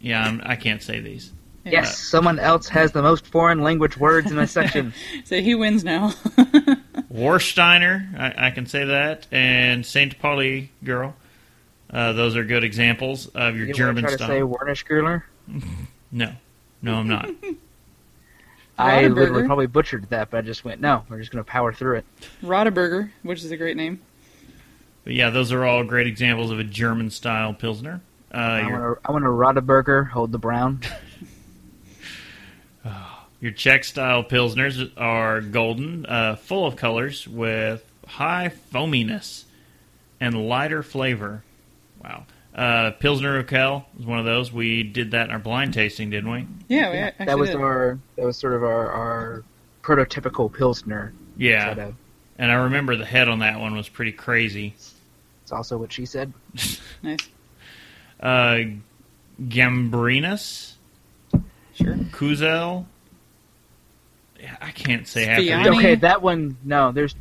Yeah, I can't say these. Yes, someone else has the most foreign language words in this section. So he wins now. Warsteiner, I can say that, and St. Pauli Girl. Those are good examples of your German stuff. You want to try to say Wernischgurler? No, I'm not. I literally probably butchered that, but I just went, no, we're just going to power through it. Rodeburger, which is a great name. But yeah, those are all great examples of a German-style Pilsner. I want a Rodeburger, hold the brown. Your Czech-style Pilsners are golden, full of colors with high foaminess and lighter flavor. Wow. Pilsner Urquell is one of those. We did that in our blind tasting, didn't we? Yeah, we actually That was sort of our prototypical Pilsner. Yeah. Sort of. And I remember the head on that one was pretty crazy. It's also what she said. Nice. Gambrinus. Sure. Kuzel. Yeah, I can't say half of it. Okay, that one, no, there's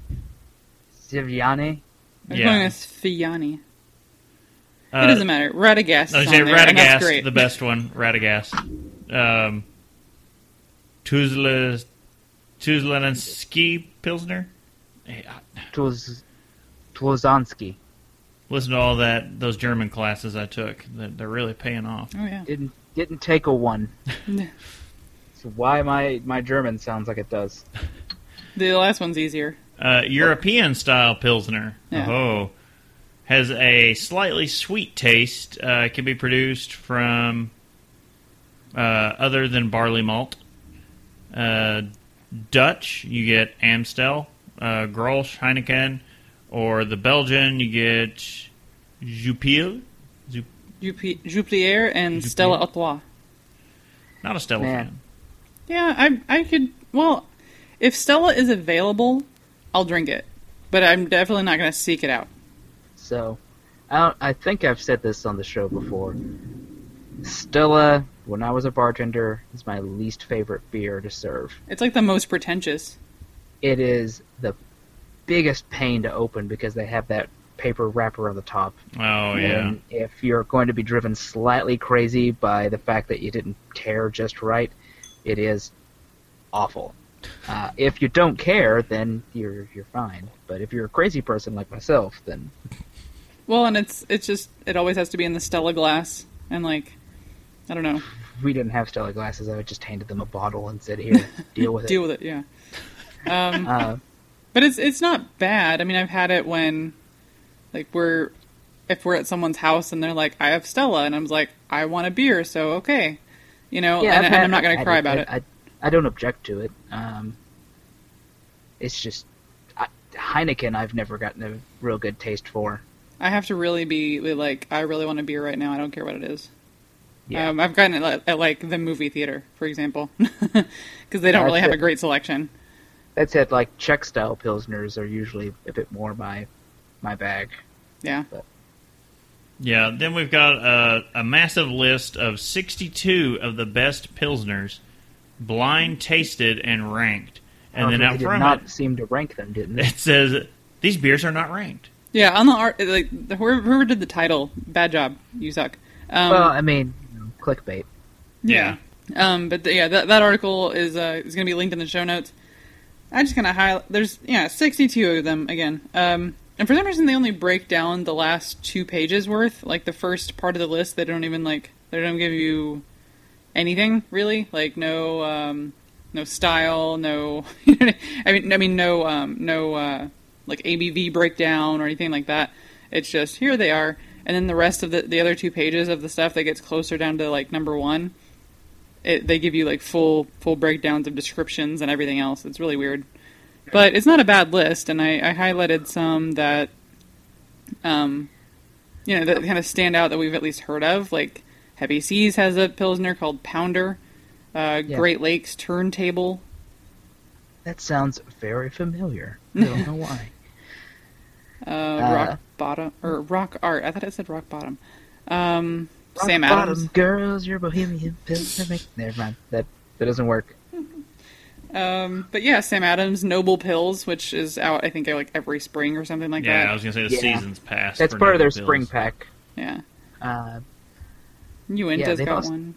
Siviani. I'm going to Sfiani. It doesn't matter. Radagast. I say Radagast, the best one. Radagast. Tuzlansky Pilsner. Tuzlansky. Listen to all that those German classes I took. They're really paying off. Oh yeah. Didn't take a one. So why my German sounds like it does. The last one's easier. European style Pilsner. Yeah. Oh. Has a slightly sweet taste. Can be produced from other than barley malt. Dutch, you get Amstel, Grolsch, Heineken, or the Belgian, you get Jupiler. Jupiler and Jupiler. Stella Artois. Not a Stella fan. Yeah, I could. Well, if Stella is available, I'll drink it, but I'm definitely not going to seek it out. So, I think I've said this on the show before. Stella, when I was a bartender, is my least favorite beer to serve. It's like the most pretentious. It is the biggest pain to open because they have that paper wrapper on the top. Oh, yeah. And if you're going to be driven slightly crazy by the fact that you didn't tear just right, it is awful. If you don't care, then you're fine. But if you're a crazy person like myself, then... Well, and it's just, it always has to be in the Stella glass, and like, I don't know. We didn't have Stella glasses, I just handed them a bottle and said, here, deal with it. Deal with it, yeah. But it's not bad. I mean, I've had it when, like, if we're at someone's house and they're like, I have Stella, and I'm like, I want a beer, so okay. You know, yeah, and I'm not going to cry about it. I don't object to it. It's just, Heineken I've never gotten a real good taste for. I have to really be like, I really want a beer right now. I don't care what it is. Yeah. I've gotten it at like the movie theater, for example, because they don't really have a great selection. That's it. Like Czech style Pilsners are usually a bit more my bag. Yeah. But. Yeah. Then we've got a massive list of 62 of the best Pilsners, blind tasted and ranked. And then out front, not seem to rank them, didn't it? It says these beers are not ranked. Yeah, on the art, like whoever did the title, bad job. You suck. Well, I mean, clickbait. Yeah. But that article is going to be linked in the show notes. I'm just going to highlight. There's 62 of them again. And for some reason, they only break down the last 2 pages worth. Like the first part of the list, they don't give you anything really. Like no style, no. I mean, no. Like ABV breakdown or anything like that. It's just, here they are. And then the rest of the other 2 pages of the stuff that gets closer down to like number 1, they give you like full breakdowns of descriptions and everything else. It's really weird. But it's not a bad list. And I highlighted some that, that kind of stand out that we've at least heard of. Like Heavy Seas has a Pilsner called Pounder. Great Lakes Turntable. That sounds very familiar. I don't know why. Rock Bottom or Rock Art. I thought it said Rock Bottom. Rock Sam Bottom Adams. Girls, you're Bohemian. Never mind. That doesn't work. But yeah, Sam Adams Noble Pills, which is out, I think, like every spring or something like that. Yeah, I was gonna say the season's passed. That's part of their spring pack. Yeah. Uinta's got one.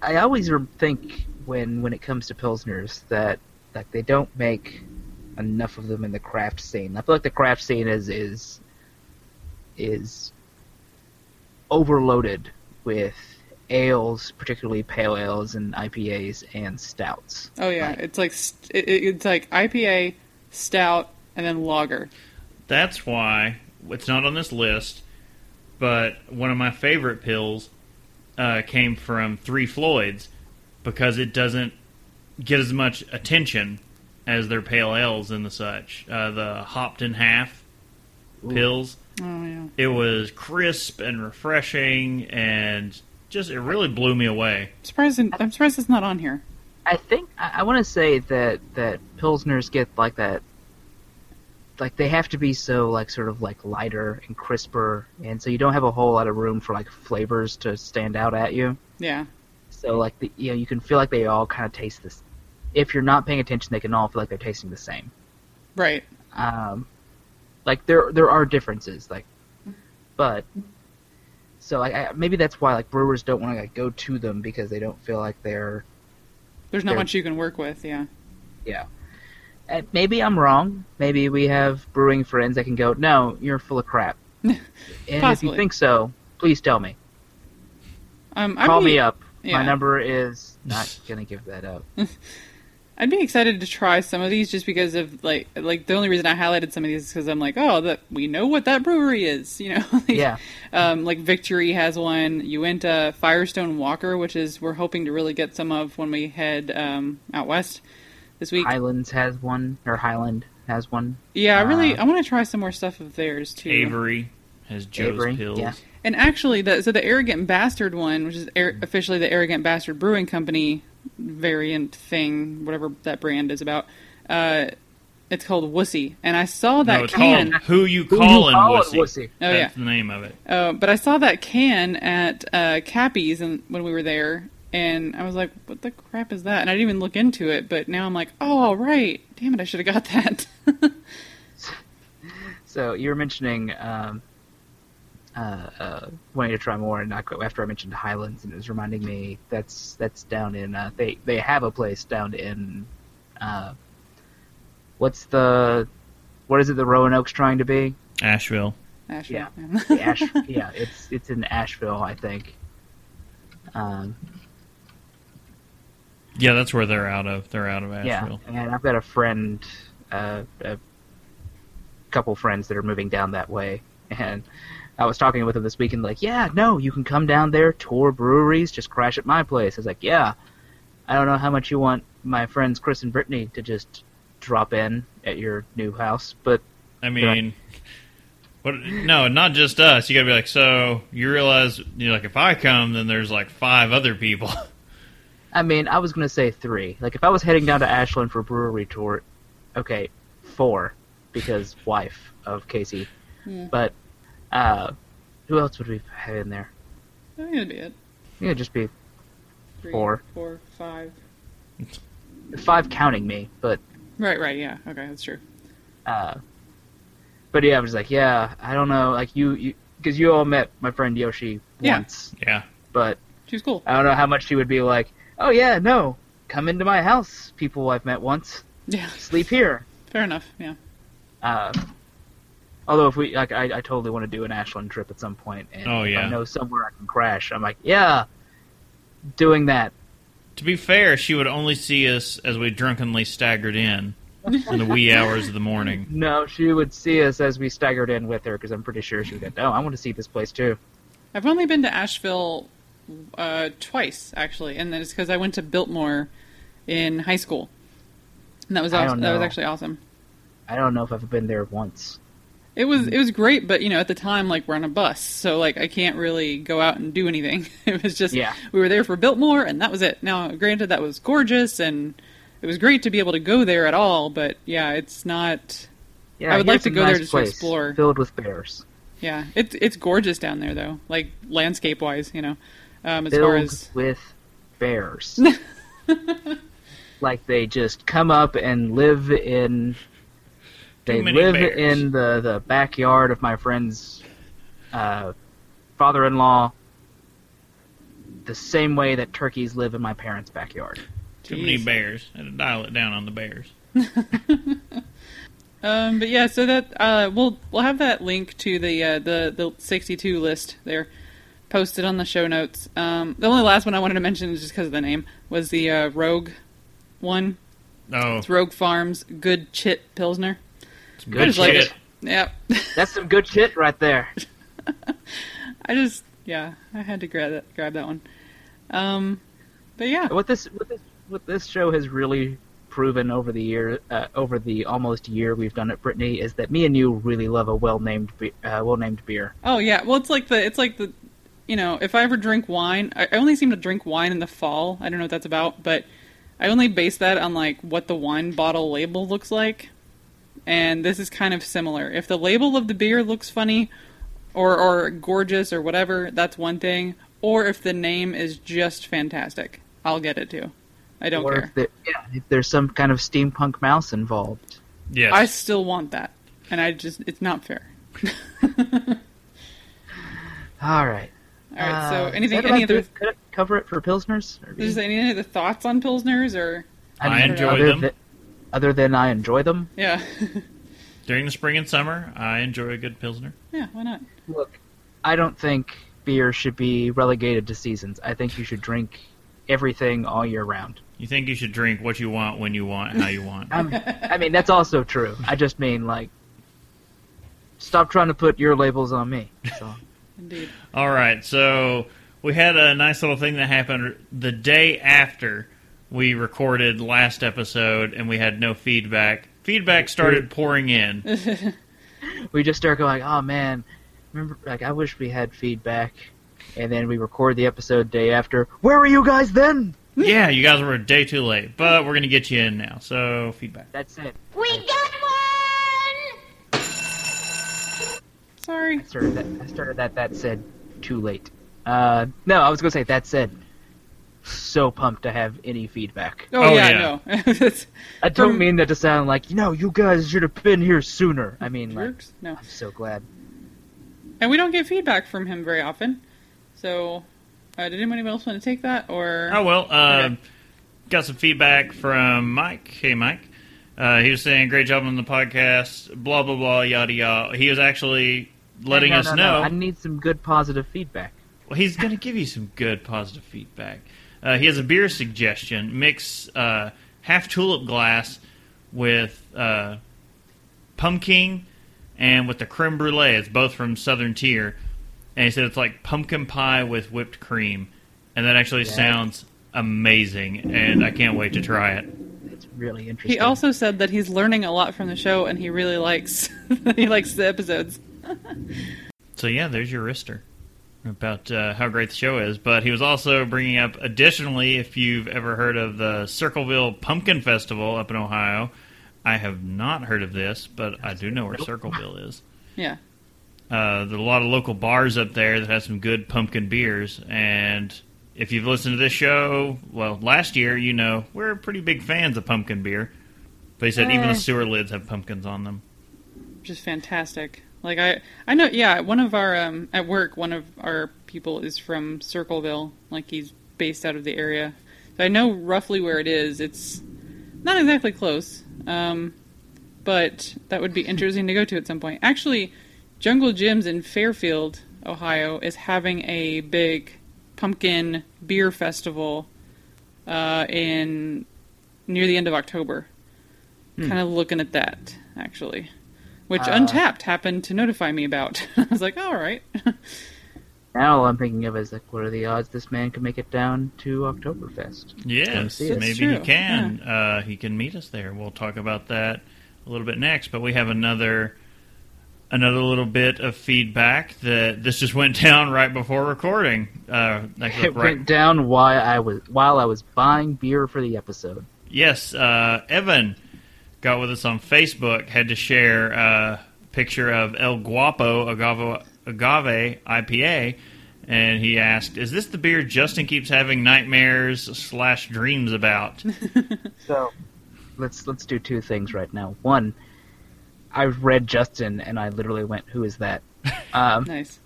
I always think when it comes to Pilsners that like they don't make enough of them in the craft scene. I feel like the craft scene is overloaded with ales, particularly pale ales and IPAs and stouts. Oh yeah, it's like IPA, stout, and then lager. That's why it's not on this list. But one of my favorite pills came from Three Floyds because it doesn't get as much attention as their pale ales and the such. The hopped in half pills. Oh, yeah. It was crisp and refreshing, and just it really blew me away. I'm surprised it's not on here. I think I want to say that Pilsners get like that. Like they have to be so like sort of like lighter and crisper, and so you don't have a whole lot of room for like flavors to stand out at you. Yeah. So like you can feel like they all kind of taste this. If you're not paying attention, they can all feel like they're tasting the same. Right. Like there are differences, like, but so like maybe that's why like brewers don't want to like go to them because they don't feel like they're. There's not much you can work with, yeah. Yeah. Maybe I'm wrong. Maybe we have brewing friends that can go, no, you're full of crap. And if you think so, please tell me. Call me up. Yeah. My number is not going to give that up. I'd be excited to try some of these just because of, like the only reason I highlighted some of these is because I'm like, oh, we know what that brewery is, you know? Yeah. Like Victory has one, Uinta, Firestone Walker, which is we're hoping to really get some of when we head out west. This week. Highland has one. Yeah, I want to try some more stuff of theirs, too. Avery has Joe's Pills. Yeah. And actually, the Arrogant Bastard one, which is officially the Arrogant Bastard Brewing Company variant thing, whatever that brand is about, it's called Wussy. And I saw that can. Called Who You Callin' Wussy. Oh, that's the name of it. But I saw that can at Cappy's when we were there. And I was like, what the crap is that? And I didn't even look into it, but now I'm like, oh, right. Damn it, I should have got that. So you were mentioning wanting to try more, and after I mentioned Highlands, and it was reminding me that's down in, they have a place down in, the Roanoke's trying to be? Asheville. Yeah, it's in Asheville, I think. Yeah, that's where they're out of. They're out of Asheville. Yeah, and I've got a friend, a couple friends that are moving down that way, and I was talking with them this weekend. Like, yeah, no, you can come down there, tour breweries, just crash at my place. I was like, yeah, I don't know how much you want my friends Chris and Brittany to just drop in at your new house, but I mean. But no, not just us. You gotta be like, so you realize, like if I come, then there's like 5 other people. I mean, I was gonna say 3. Like if I was heading down to Ashland for a brewery tour, okay, 4 because wife of Casey. Yeah. But who else would we have in there? I think it'd be it. Yeah, just be 4. 4, 5. 5 counting me, but right, yeah, okay, that's true. But yeah, I was like, yeah, I don't know, like you, because you all met my friend Yoshi once. Yeah. But she's cool. I don't know how much she would be like, oh yeah, no, come into my house, people I've met once. Yeah. Sleep here. Fair enough. Yeah. Although if we like, I totally want to do an Ashland trip at some point, and if I know somewhere I can crash. I'm like, yeah, doing that. To be fair, she would only see us as we drunkenly staggered in. In the wee hours of the morning. No, she would see us as we staggered in with her, because I'm pretty sure she would go, oh, I want to see this place too. I've only been to Asheville twice, actually, and that is because I went to Biltmore in high school. And that was awesome. That was actually awesome. I don't know if I've been there once. It was great, but at the time, like, we're on a bus, so like I can't really go out and do anything. It was just we were there for Biltmore, and that was it. Now, granted, that was gorgeous and. It was great to be able to go there at all, but yeah, it's not. Yeah, I would like to go there just to explore. Filled with bears. Yeah, it's gorgeous down there though, like landscape wise, as filled far as with bears. Like they just come up and live in. They live bears. In the backyard of my friend's father-in-law. The same way that turkeys live in my parents' backyard. Too many bears. I had to dial it down on the bears. But yeah, so that we'll have that link to the 62 list there posted on the show notes. The only last one I wanted to mention, just because of the name, was the Rogue one. Oh. It's Rogue Farms Good Chit Pilsner. It's good shit. Like it. Yeah. That's some good shit right there. I had to grab that one. But yeah, what this show has really proven over the year, over the almost year we've done it, Brittany, is that me and you really love a well-named beer. Oh yeah, well it's like the, you know, if I ever drink wine, I only seem to drink wine in the fall. I don't know what that's about, but I only base that on like what the wine bottle label looks like, and this is kind of similar. If the label of the beer looks funny, or gorgeous, or whatever, that's one thing. Or if the name is just fantastic, I'll get it too. I don't care. If there's some kind of steampunk mouse involved. Yes. I still want that. And it's not fair. All right, so any other... Could it cover it for Pilsners? Is there any other thoughts on Pilsners? Or I enjoy them. Other than I enjoy them? Yeah. During the spring and summer, I enjoy a good Pilsner. Yeah, why not? Look, I don't think beer should be relegated to seasons. I think you should drink everything all year round. You think you should drink what you want, when you want, how you want. I mean, that's also true. I just mean, like, stop trying to put your labels on me. So. Indeed. All right, so we had a nice little thing that happened the day after we recorded last episode, and we had no feedback. Feedback started pouring in. We just start going, oh man, remember? Like, I wish we had feedback. And then we record the episode day after. Where were you guys then? Yeah, you guys were a day too late, but we're going to get you in now. So, feedback. That's it. We got one! Sorry. I started that. That said, too late. No, I was going to say, that said, so pumped to have any feedback. Oh yeah. I know. I don't mean that to sound like, you guys should have been here sooner. I mean, jerks? Like, no. I'm so glad. And we don't get feedback from him very often. So, did anybody else want to take that? Or okay. Got some feedback from Mike. Hey, Mike. He was saying, great job on the podcast, blah, blah, blah, yada, yada. He was actually letting us know. I need some good positive feedback. Well, he's going to give you some good positive feedback. He has a beer suggestion. Mix half tulip glass with pumpkin and with the creme brulee. It's both from Southern Tier. And he said it's like pumpkin pie with whipped cream. And that actually sounds amazing. And I can't wait to try it. It's really interesting. He also said that he's learning a lot from the show and he really likes the episodes. So yeah, there's your wrister about how great the show is. But he was also bringing up, additionally, if you've ever heard of the Circleville Pumpkin Festival up in Ohio. I have not heard of this, but I do know where Circleville is. Yeah. There are a lot of local bars up there that have some good pumpkin beers, and if you've listened to this show, well, last year, we're pretty big fans of pumpkin beer. But he said even the sewer lids have pumpkins on them. Just fantastic. Like, I know, yeah, one of our, at work, one of our people is from Circleville. Like, he's based out of the area. So I know roughly where it is. It's not exactly close, but that would be interesting to go to at some point. Actually, Jungle Jim's in Fairfield, Ohio, is having a big pumpkin beer festival in near the end of October. Kind of looking at that, actually. Which Untappd happened to notify me about. I was like, all right. Now all I'm thinking of is, like, what are the odds this man can make it down to Oktoberfest? Yes, maybe he can. Yeah. He can meet us there. We'll talk about that a little bit next, but we have another little bit of feedback that this just went down right before recording. Went down while I was buying beer for the episode. Yes, Evan got with us on Facebook, had to share a picture of El Guapo Agave IPA, and he asked, is this the beer Justin keeps having nightmares/dreams about? So let's do two things right now. One, I read Justin, and I literally went, who is that? Nice.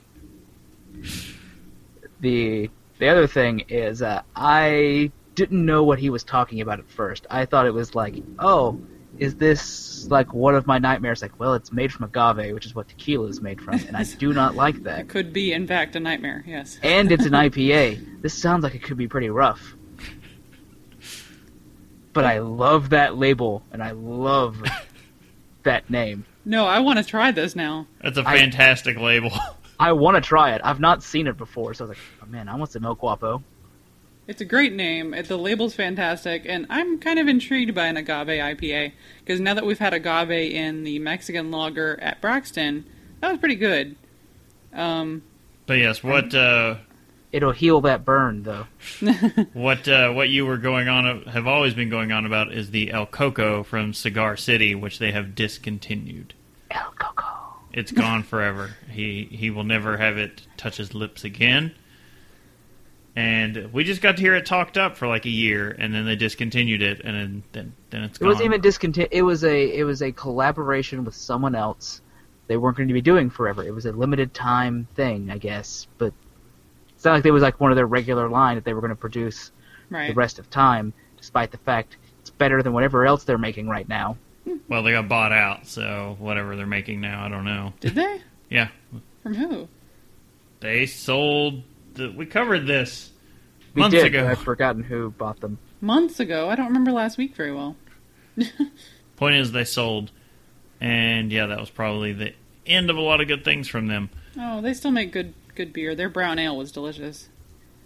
The other thing is, I didn't know what he was talking about at first. I thought it was like, oh, is this like one of my nightmares? Like, well, it's made from agave, which is what tequila is made from, and I do not like that. It could be, in fact, a nightmare, yes. And it's an IPA. This sounds like it could be pretty rough. But I love that label, and I love... that name. No, I want to try this now. That's a fantastic label. I want to try it. I've not seen it before, so I was like, oh, man, I want some El Guapo. It's a great name. The label's fantastic, and I'm kind of intrigued by an agave IPA, because now that we've had agave in the Mexican lager at Braxton, that was pretty good. But yes, what... It'll heal that burn, though. What you were going on, have always been going on about, is the El Coco from Cigar City, which they have discontinued. El Coco. It's gone forever. He will never have it touch his lips again. And we just got to hear it talked up for like a year, and then they discontinued it, and then it's gone. It wasn't even discontinued. It was a collaboration with someone else. They weren't going to be doing forever. It was a limited time thing, I guess. But it's not like it was like one of their regular line that they were going to produce the rest of time, despite the fact it's better than whatever else they're making right now. Well, they got bought out, so whatever they're making now, I don't know. Did they? Yeah. From who? They sold... We covered this months ago. I've forgotten who bought them. Months ago? I don't remember last week very well. Point is, they sold. And, yeah, that was probably the end of a lot of good things from them. Oh, they still make good beer. Their brown ale was delicious.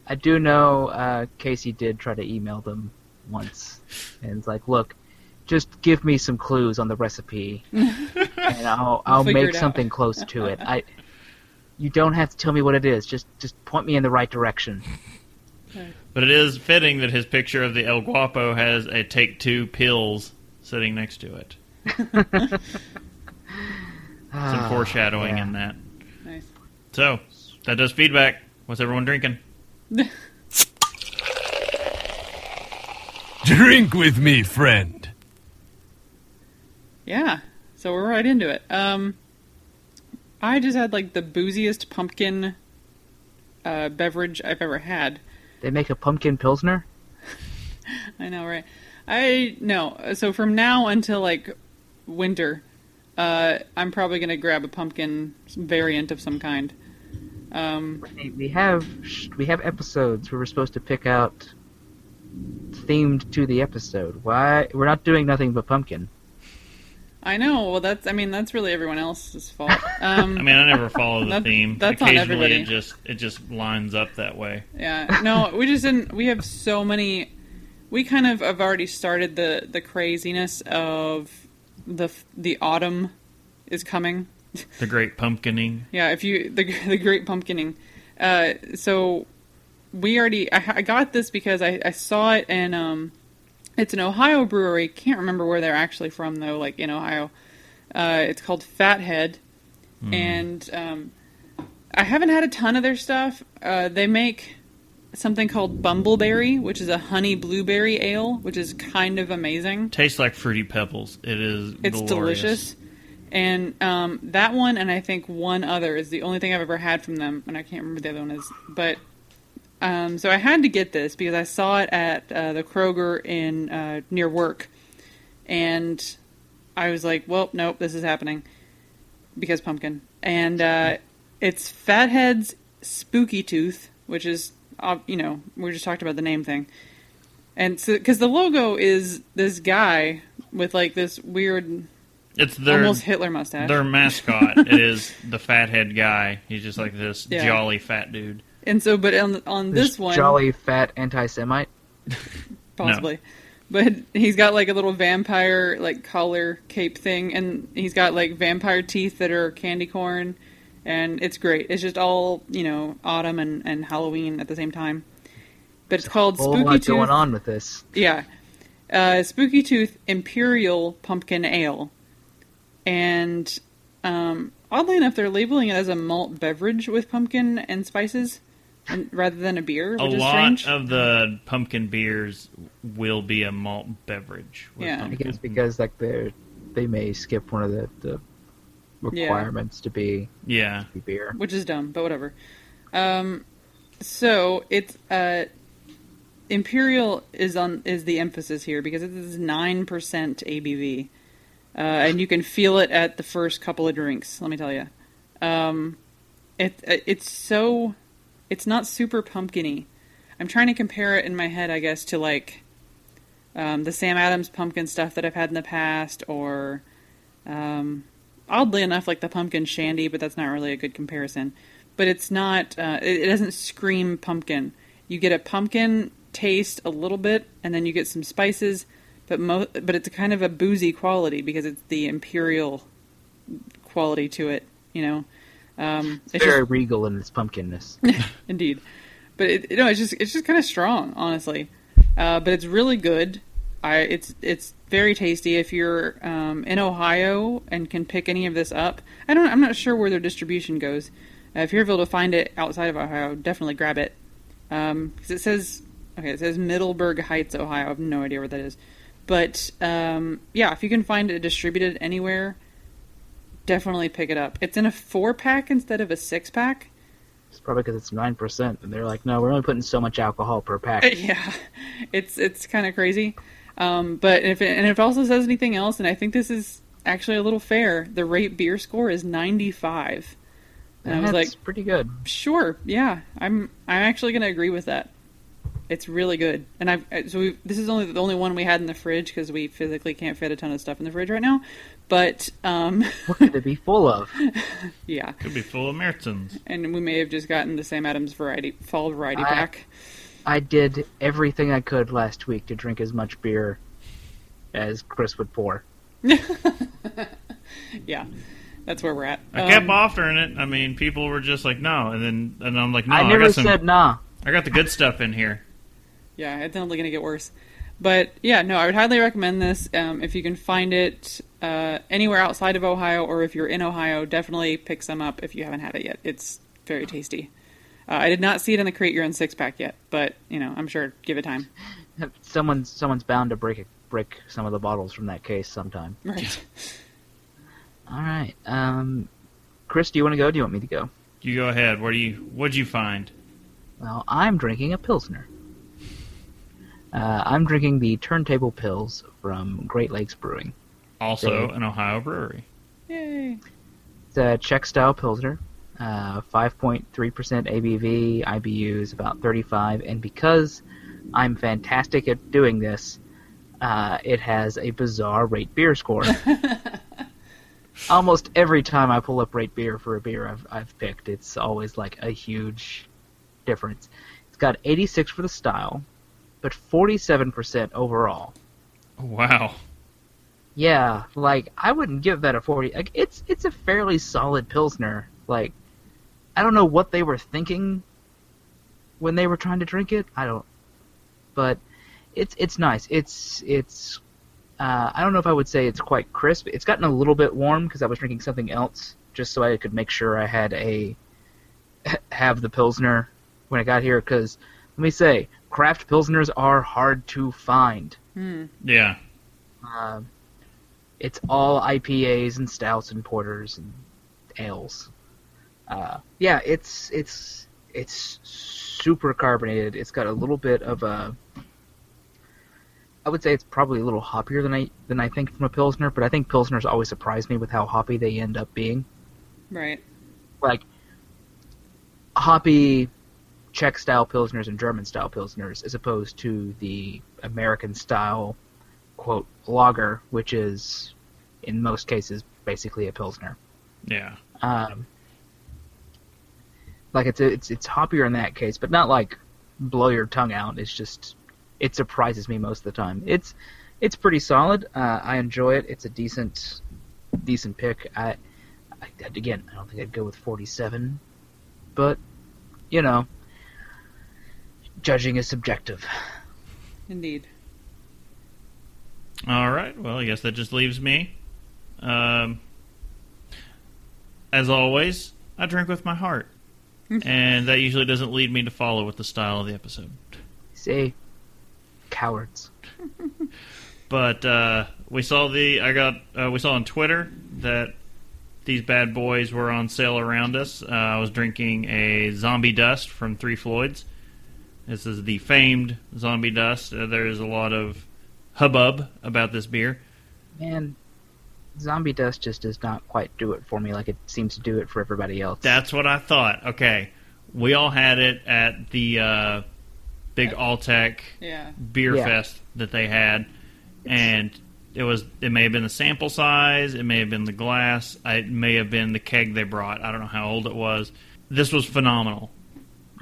I do know Casey did try to email them once. And it's like, look, just give me some clues on the recipe. And I'll make something close to it. You don't have to tell me what it is. Just point me in the right direction. But it is fitting that his picture of the El Guapo has a Take Two Pills sitting next to it. Some foreshadowing in that. Nice. So, that does feedback. What's everyone drinking? Drink with me, friend. Yeah, so we're right into it. I just had, like, the booziest pumpkin beverage I've ever had. They make a pumpkin Pilsner? I know, right? So from now until, like, winter, I'm probably going to grab a pumpkin variant of some kind. We have episodes where we're supposed to pick out themed to the episode. Why? We're not doing nothing but pumpkin. I know. Well, that's really everyone else's fault. I never follow the theme. That's on everybody. Occasionally, it just lines up that way. Yeah. No, we just didn't. We have so many. We kind of have already started the craziness of the autumn is coming. The great pumpkining. Yeah. The great pumpkining. So we already. I got this because I saw it and. It's an Ohio brewery. Can't remember where they're actually from, though, like in Ohio. It's called Fathead. Mm. And I haven't had a ton of their stuff. They make something called Bumbleberry, which is a honey blueberry ale, which is kind of amazing. Tastes like Fruity Pebbles. It's glorious. Delicious. And that one and I think one other is the only thing I've ever had from them. And I can't remember the other one is. But... so I had to get this because I saw it at the Kroger in near work, and I was like, "Well, nope, this is happening," because pumpkin. And it's Fathead's Spooky Tooth, which is we just talked about the name thing, and so because the logo is this guy with like this weird, it's their almost Hitler mustache. Their mascot it is the Fathead guy. He's just like this jolly fat dude. And so, but on this one... Jolly, fat, anti-Semite? Possibly. No. But he's got, like, a little vampire, like, collar cape thing, and he's got, like, vampire teeth that are candy corn, and it's great. It's just all, autumn and Halloween at the same time. But it's called Spooky Tooth. There's a whole lot going on with this. Yeah. Spooky Tooth Imperial Pumpkin Ale. And, oddly enough, they're labeling it as a malt beverage with pumpkin and spices. Rather than a beer, which is strange. A lot of the pumpkin beers will be a malt beverage. Yeah, pumpkin. I guess because like they may skip one of the requirements to be beer, which is dumb, but whatever. So it's Imperial is the emphasis here because it is 9% ABV, and you can feel it at the first couple of drinks. Let me tell you, it's so. It's not super pumpkin-y. I'm trying to compare it in my head, I guess, to, like, the Sam Adams pumpkin stuff that I've had in the past, or, oddly enough, like the pumpkin shandy, but that's not really a good comparison. but it's not, it doesn't scream pumpkin. You get a pumpkin taste a little bit, and then you get some spices, but it's kind of a boozy quality because it's the imperial quality to it, you know. It's very just regal in its pumpkinness. Indeed. But it's just kind of strong, honestly. But it's really good. It's very tasty. If you're in Ohio and can pick any of this up, I'm not sure where their distribution goes. If you're able to find it outside of Ohio, definitely grab it. Because it says Middleburg Heights, Ohio. I have no idea where that is. But yeah, if you can find it distributed anywhere, definitely pick it up. It's in a 4-pack instead of a 6-pack. It's probably because it's 9%, and they're like, no, we're only putting so much alcohol per pack. Yeah, it's kind of crazy. But if it also says anything else, and I think this is actually a little fair, the rate beer score is 95. And I was like, that's pretty good. Sure, yeah, I'm actually going to agree with that. It's really good, and this is only the only one we had in the fridge because we physically can't fit a ton of stuff in the fridge right now. But what could it be full of? Yeah, could be full of Märzens, and we may have just gotten the Sam Adams fall variety pack. I did everything I could last week to drink as much beer as Chris would pour. Yeah. That's where we're at. I kept offering it. I mean, people were just like, no, and I'm like, no. I never said nah. I got the good stuff in here. Yeah, it's only going to get worse. But yeah, no, I would highly recommend this. If you can find it anywhere outside of Ohio, or if you're in Ohio, definitely pick some up if you haven't had it yet. It's very tasty. I did not see it in the Create Your Own 6-pack yet, but you know, I'm sure give it time. Someone's bound to break some of the bottles from that case sometime. Right. All right, Chris, do you want to go? Or do you want me to go? You go ahead. What'd you find? Well, I'm drinking a Pilsner. I'm drinking the Turntable Pils from Great Lakes Brewing. Also an Ohio brewery. Yay! It's a Czech-style Pilsner, 5.3% ABV, IBU is about 35, and because I'm fantastic at doing this, it has a bizarre rate beer score. Almost every time I pull up rate beer for a beer I've picked, it's always like a huge difference. It's got 86 for the style, but 47% overall. Wow. Yeah, like I wouldn't give that a 40. Like, it's a fairly solid Pilsner. Like, I don't know what they were thinking when they were trying to drink it. But it's nice. It's. I don't know if I would say it's quite crisp. It's gotten a little bit warm because I was drinking something else just so I could make sure I had have the Pilsner when I got here, because let me say, craft Pilsners are hard to find. Mm. Yeah. It's all IPAs and stouts and porters and ales. Yeah, it's super carbonated. It's got a little bit of a, I would say it's probably a little hoppier than I think from a Pilsner, but I think Pilsners always surprise me with how hoppy they end up being. Right. Like, hoppy Czech-style Pilsners and German-style Pilsners, as opposed to the American-style, quote, lager, which is, in most cases, basically a Pilsner. Yeah. Like, it's hoppier in that case, but not like blow your tongue out. It's just, it surprises me most of the time. It's pretty solid. I enjoy it. It's a decent pick. I don't think I'd go with 47, but you know, judging is subjective. Indeed. All right. Well, I guess that just leaves me. As always, I drink with my heart, and that usually doesn't lead me to follow with the style of the episode. See. Cowards. But we saw on Twitter that these bad boys were on sale around us. I was drinking a Zombie Dust from Three Floyds. This is the famed Zombie Dust. There's a lot of hubbub about this beer. Man, Zombie Dust just does not quite do it for me like it seems to do it for everybody else. That's what I thought. Okay. We all had it at the big Alltech beer fest that they had, and it may have been the sample size, it may have been the glass, it may have been the keg they brought. I don't know how old it was. This was phenomenal.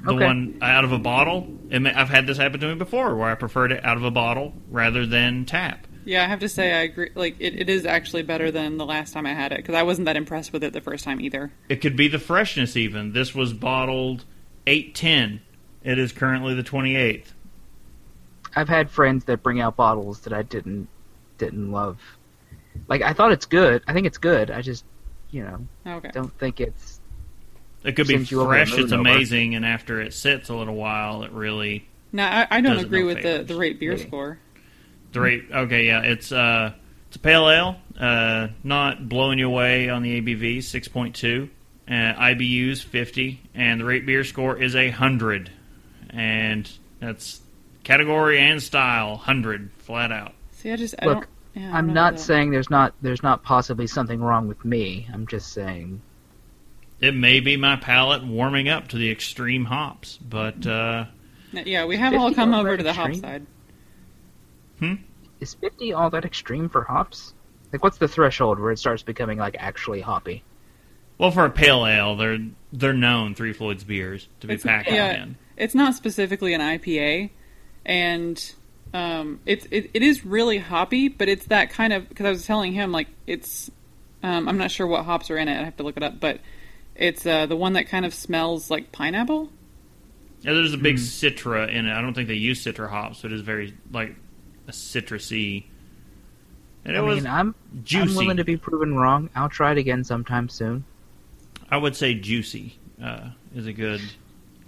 The one out of a bottle. And I've had this happen to me before, where I preferred it out of a bottle rather than tap. Yeah, I have to say I agree. Like it is actually better than the last time I had it, because I wasn't that impressed with it the first time either. It could be the freshness even. This was bottled 810. It is currently the 28th. I've had friends that bring out bottles that I didn't love. Like, I thought it's good. I think it's good. I just, don't think it's... It could be fresh, it's amazing, and after it sits a little while, it really... No, I don't agree with the rate beer score. The rate... Okay, yeah, it's a pale ale. Not blowing you away on the ABV, 6.2. IBU's 50, and the rate beer score is 100. And that's category and style, 100, flat out. See, I'm not saying there's not possibly something wrong with me. I'm just saying it may be my palate warming up to the extreme hops, but yeah, we have all come over to the hop side. Is 50 all that extreme for hops? Like, what's the threshold where it starts becoming like actually hoppy? Well, for a pale ale, they're known Three Floyds beers to be packed in. It's not specifically an IPA, and it is really hoppy, but it's that kind of, because I was telling him, like, it's I'm not sure what hops are in it. I have to look it up, but it's the one that kind of smells like pineapple. Yeah, there's a big citra in it. I don't think they use citra hops, but it is very like a citrusy. And I'm juicy. I'm willing to be proven wrong. I'll try it again sometime soon. I would say juicy is a good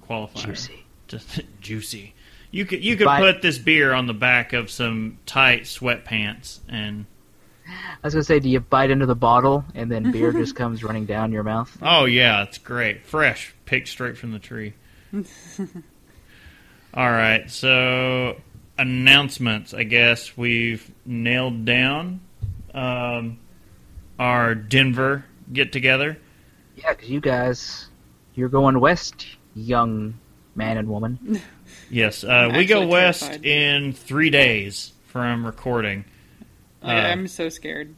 qualifier. Juicy, juicy. You could put this beer on the back of some tight sweatpants and... I was going to say, do you bite into the bottle and then beer just comes running down your mouth? Oh, yeah, it's great. Fresh, picked straight from the tree. All right, so announcements, I guess we've nailed down our Denver get-together. Yeah, because you guys, you're going west, young man and woman. Yes, we go west in 3 days from recording. I'm so scared.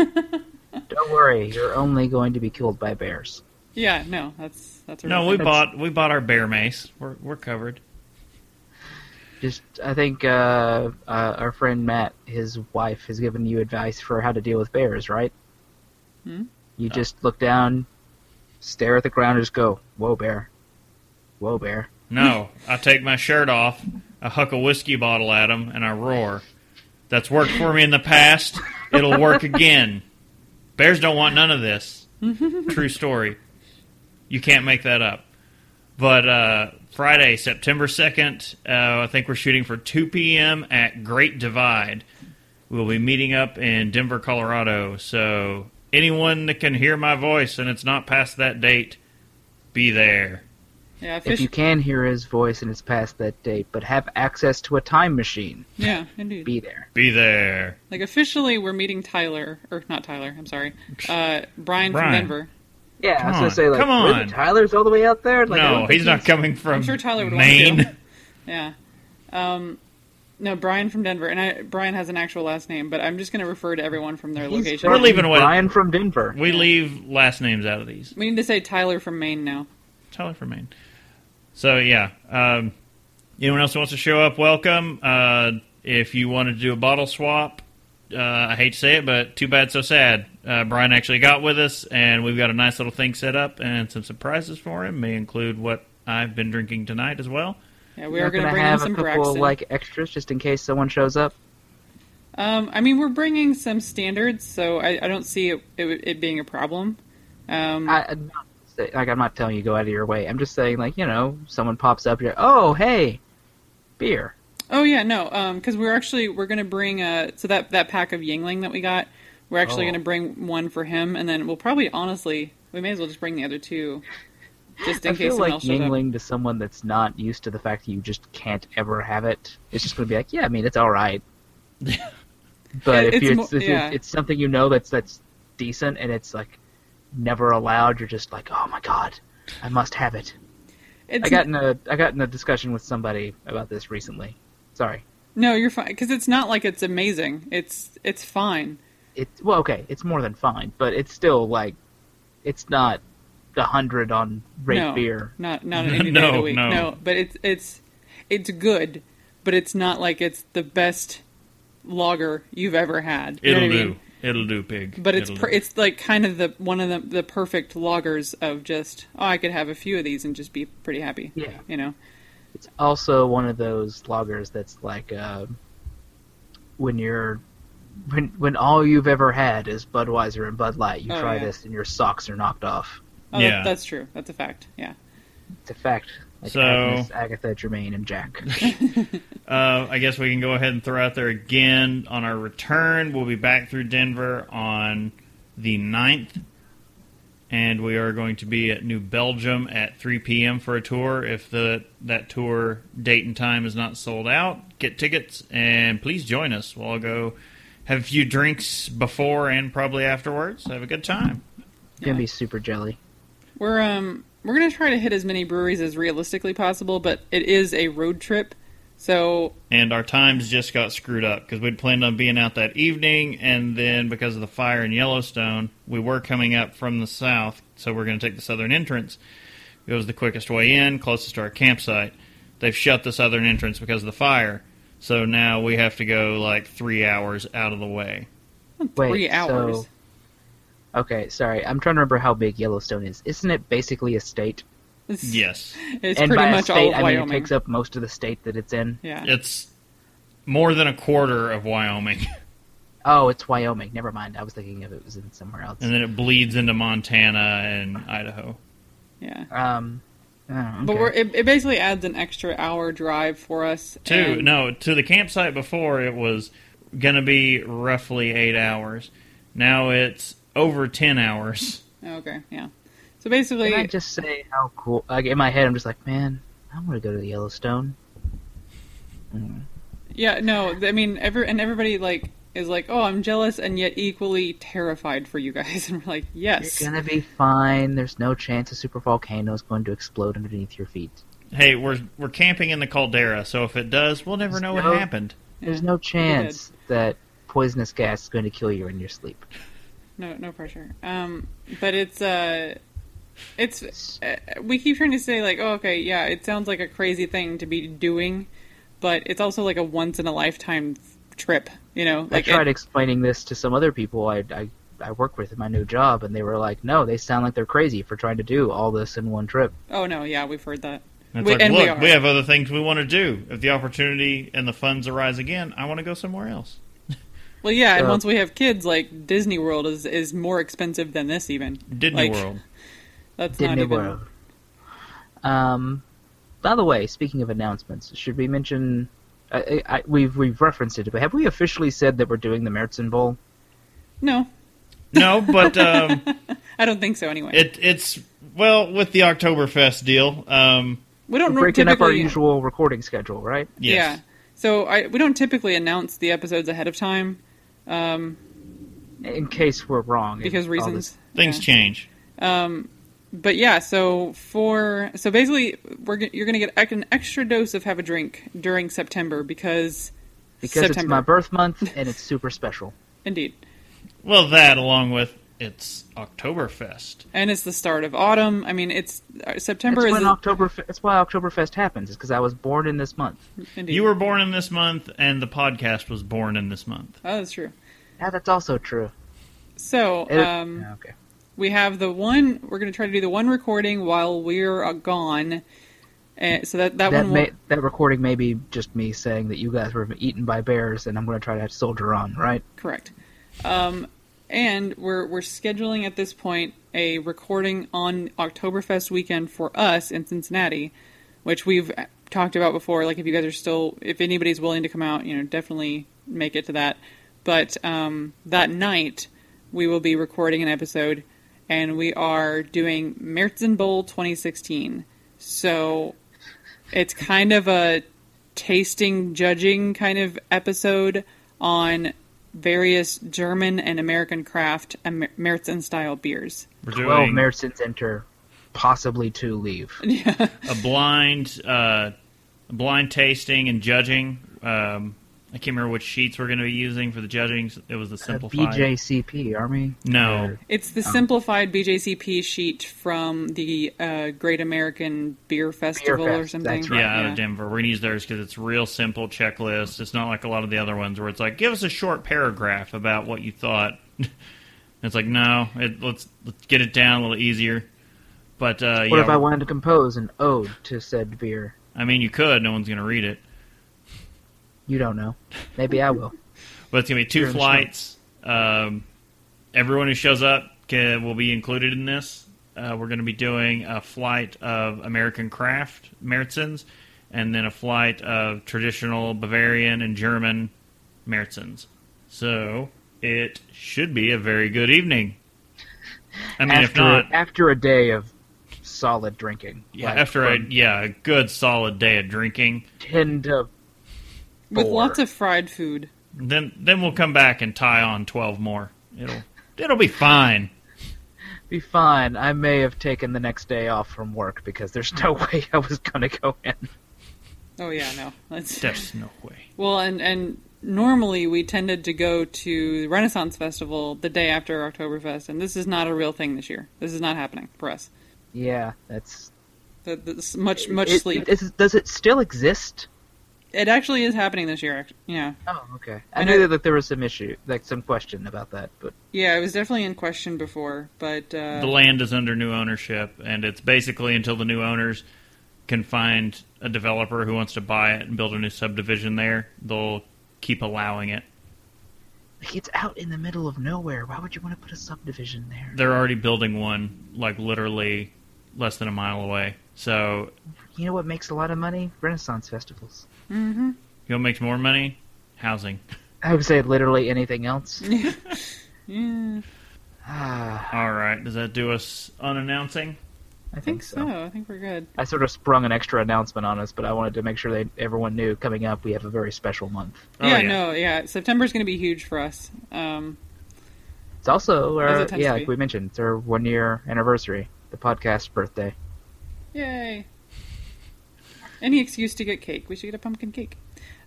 Don't worry, you're only going to be killed by bears. Yeah, no, that's no. We bought our bear mace. We're covered. Just, I think our friend Matt, his wife, has given you advice for how to deal with bears, right? You just look down, stare at the ground, and just go, "Whoa, bear! Whoa, bear!" No, I take my shirt off, I huck a whiskey bottle at him, and I roar. That's worked for me in the past. It'll work again. Bears don't want none of this. True story. You can't make that up. But Friday, September 2nd, I think we're shooting for 2 p.m. at Great Divide. We'll be meeting up in Denver, Colorado. So anyone that can hear my voice and it's not past that date, be there. Yeah, if you can hear his voice and it's past that date, but have access to a time machine. Yeah, indeed. Be there. Be there. Like, officially, we're meeting Tyler. Or, not Tyler, I'm sorry. Brian from Denver. Yeah, come I was going to say, like, come on. Really, Tyler's all the way out there? Like, no, he's not coming from Maine. I'm sure Tyler would want to. Yeah. No, Brian from Denver. And Brian has an actual last name, but I'm just going to refer to everyone from their location. We're leaving away. Brian from Denver. We leave last names out of these. We need to say Tyler from Maine now. Tyler from Maine. So, yeah, anyone else who wants to show up, welcome. If you wanted to do a bottle swap, I hate to say it, but too bad, so sad. Brian actually got with us, and we've got a nice little thing set up and some surprises for him. May include what I've been drinking tonight as well. Yeah, we are going to bring in some Braxton. Have a couple, extras just in case someone shows up? I mean, we're bringing some standards, so I don't see it being a problem. I'm not telling you go out of your way. I'm just saying, someone pops up here. Oh, hey, beer. Oh yeah, no, because we're going to bring that pack of Yingling that we got. We're actually going to bring one for him, and then we'll probably honestly we may as well just bring the other two, just in case someone else shows up. I feel like Yingling to someone that's not used to the fact that you just can't ever have it. It's just going to be like, yeah, I mean, it's all right. But it's something that's decent, and it's like never allowed, you're just like, oh my god, I must have it. I got in a discussion with somebody about this recently. Sorry. No, you're fine, because it's not like it's amazing. It's fine. It's more than fine, but it's still like, it's not 100 on rate beer. Not any day of the week. No, but it's good, but it's not like it's the best lager you've ever had. It'll do, pig. But it's like kind of one of the perfect lagers of just, I could have a few of these and just be pretty happy. Yeah, you know. It's also one of those lagers that's like when all you've ever had is Budweiser and Bud Light, you try this and your socks are knocked off. Oh, yeah, that's true. That's a fact. Yeah, it's a fact. Like so, Agnes, Agatha, Jermaine, and Jack. I guess we can go ahead and throw out there again on our return. We'll be back through Denver on the 9th, and we are going to be at New Belgium at 3 p.m. for a tour. If that tour date and time is not sold out, get tickets, and please join us. We'll all go have a few drinks before and probably afterwards. Have a good time. It's going to be super jelly. We're going to try to hit as many breweries as realistically possible, but it is a road trip, so... And our times just got screwed up, because we'd planned on being out that evening, and then because of the fire in Yellowstone, we were coming up from the south, so we're going to take the southern entrance. It was the quickest way in, closest to our campsite. They've shut the southern entrance because of the fire, so now we have to go, 3 hours out of the way. Wait, 3 hours? So... Okay, sorry. I'm trying to remember how big Yellowstone is. Isn't it basically a state? Yes. It's and pretty by much state, all of Wyoming. I mean, it takes up most of the state that it's in. Yeah. It's more than a quarter of Wyoming. Oh, it's Wyoming. Never mind. I was thinking if it was in somewhere else. And then it bleeds into Montana and Idaho. Yeah. Okay. But it basically adds an extra hour drive for us. To the campsite before, it was going to be roughly 8 hours. Now it's over 10 hours. Okay, yeah. So basically... Can I just say how cool... in my head, I'm just like, man, I want to go to the Yellowstone. Mm. Yeah, no, I mean, everybody is like, oh, I'm jealous and yet equally terrified for you guys. And we're like, yes. You're going to be fine. There's no chance a super volcano is going to explode underneath your feet. Hey, we're camping in the caldera, so if it does, we'll never know what happened. There's no chance that poisonous gas is going to kill you in your sleep. No pressure. But it's we keep trying to say it sounds like a crazy thing to be doing, but it's also like a once in a lifetime trip, you know. I tried explaining this to some other people I work with in my new job, and they were like, "No, they sound like they're crazy for trying to do all this in one trip." Oh no, yeah, we've heard that. We have other things we want to do. If the opportunity and the funds arise again, I want to go somewhere else. Well, yeah, and once we have kids, Disney World is more expensive than this even. Disney World. That's Disney not World. Even... by the way, speaking of announcements, should we mention... we've referenced it, but have we officially said that we're doing the Märzen Bowl? No. No, but... I don't think so, anyway. It's... Well, with the Oktoberfest deal... we don't breaking up our usual recording schedule, right? Yes. Yeah. So we don't typically announce the episodes ahead of time. In case we're wrong. Because reasons. Things change. But yeah, so basically you're going to get an extra dose of Have a Drink during September because September. It's my birth month and it's super special. Indeed. Well, that along with it's Oktoberfest. And it's the start of autumn. I mean, it's September is... That's why Oktoberfest happens, is because I was born in this month. Indeed. You were born in this month, and the podcast was born in this month. Oh, that's true. Yeah, that's also true. So, we have the one... We're going to try to do the one recording while we're gone. And so that recording may be just me saying that you guys were eaten by bears, and I'm going to try to soldier on, right? Correct. And we're scheduling at this point a recording on Oktoberfest weekend for us in Cincinnati, which we've talked about before. Like, if you guys are still, if anybody's willing to come out, definitely make it to that. But that night, we will be recording an episode, and we are doing Märzen Bowl 2016. So it's kind of a tasting, judging kind of episode on various German and American craft and Märzen-style beers. 12 Märzens enter, possibly 2 leave. Yeah. A blind tasting and judging I can't remember what sheets we're going to be using for the judging. It was the simplified BJCP, Army. No, it's the simplified BJCP sheet from the Great American Beer Festival or something. That's right. Yeah, out of Denver. We're going to use theirs because it's real simple checklist. It's not like a lot of the other ones where it's like, give us a short paragraph about what you thought. It's like, no, let's get it down a little easier. But what if I wanted to compose an ode to said beer? I mean, you could. No one's going to read it. You don't know. Maybe I will. But it's going to be 2 flights. Everyone who shows up will be included in this. We're going to be doing a flight of American craft Märzens, and then a flight of traditional Bavarian and German Märzens. So it should be a very good evening. I mean, if not... After a day of solid drinking. Yeah, like a good solid day of drinking. 10 to 4. With lots of fried food. Then we'll come back and tie on 12 more. It'll be fine. Be fine. I may have taken the next day off from work because there's no way I was going to go in. Oh yeah, no. There's no way. Well, and normally we tended to go to the Renaissance Festival the day after Oktoberfest, and this is not a real thing this year. This is not happening for us. Yeah, that's much sleep. Does it still exist? It actually is happening this year. Yeah. Oh, okay. I knew that there was some issue, like some question about that, but yeah, it was definitely in question before. But the land is under new ownership, and it's basically until the new owners can find a developer who wants to buy it and build a new subdivision there, they'll keep allowing it. Like, it's out in the middle of nowhere. Why would you want to put a subdivision there? They're already building one, like literally less than a mile away. So you know what makes a lot of money? Renaissance festivals. Mm-hmm. You know what makes more money? Housing. I would say literally anything else. Yeah. All right. Does that do us unannouncing? I think so. I think we're good. I sort of sprung an extra announcement on us, but I wanted to make sure that everyone knew coming up we have a very special month. September's going to be huge for us. It's also, like we mentioned, it's our 1-year anniversary, the podcast birthday. Yay. Any excuse to get cake. We should get a pumpkin cake.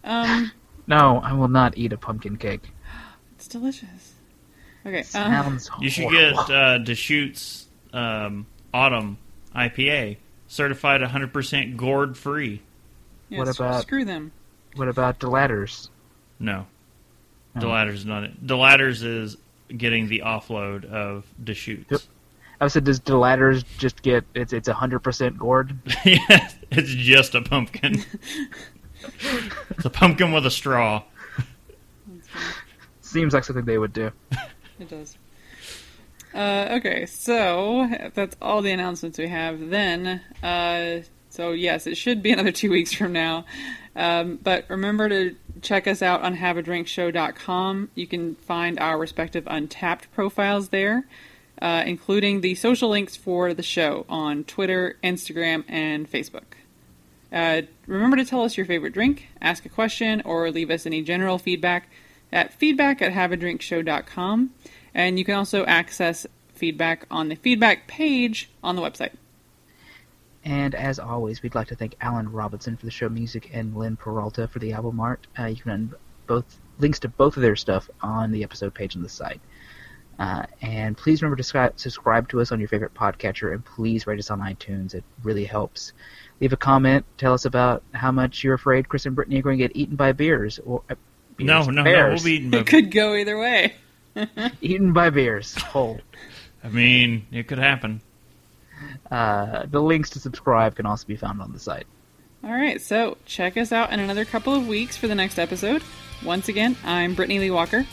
No, I will not eat a pumpkin cake. It's delicious. Okay. Sounds horrible. You should get Deschutes Autumn IPA, certified 100% gourd-free. Yeah, what about screw them? What about Deladder's? No. Deladder's is not it. Deladder's is getting the offload of Deschutes. Yep. I said, does Deladder's just get, it's 100% gourd? Yes, it's just a pumpkin. It's a pumpkin with a straw. Seems like something they would do. It does. Okay, so that's all the announcements we have then. So yes, it should be another 2 weeks from now. But remember to check us out on haveadrinkshow.com. You can find our respective Untapped profiles there. Including the social links for the show on Twitter, Instagram, and Facebook. Remember to tell us your favorite drink, ask a question, or leave us any general feedback at feedback@haveadrinkshow.com. And you can also access feedback on the feedback page on the website. And as always, we'd like to thank Alan Robinson for the show music and Lynn Peralta for the album art. You can find links to both of their stuff on the episode page on the site. And please remember to subscribe to us on your favorite podcatcher, and please rate us on iTunes. It really helps. Leave a comment. Tell us about how much you're afraid Chris and Brittany are going to get eaten by beers. Or, bears. We'll be eaten by beers. It could go either way. Eaten by beers. Whole. I mean, it could happen. The links to subscribe can also be found on the site. All right, so check us out in another couple of weeks for the next episode. Once again, I'm Brittany Lee Walker.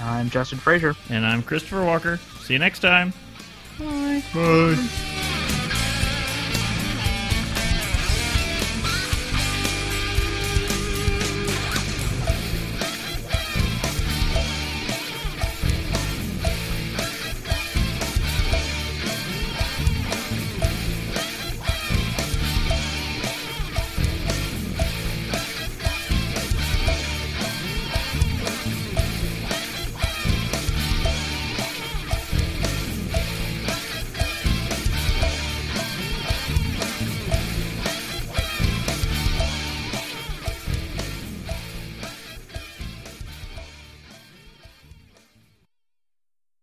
I'm Justin Frazier. And I'm Christopher Walker. See you next time. Bye. Bye.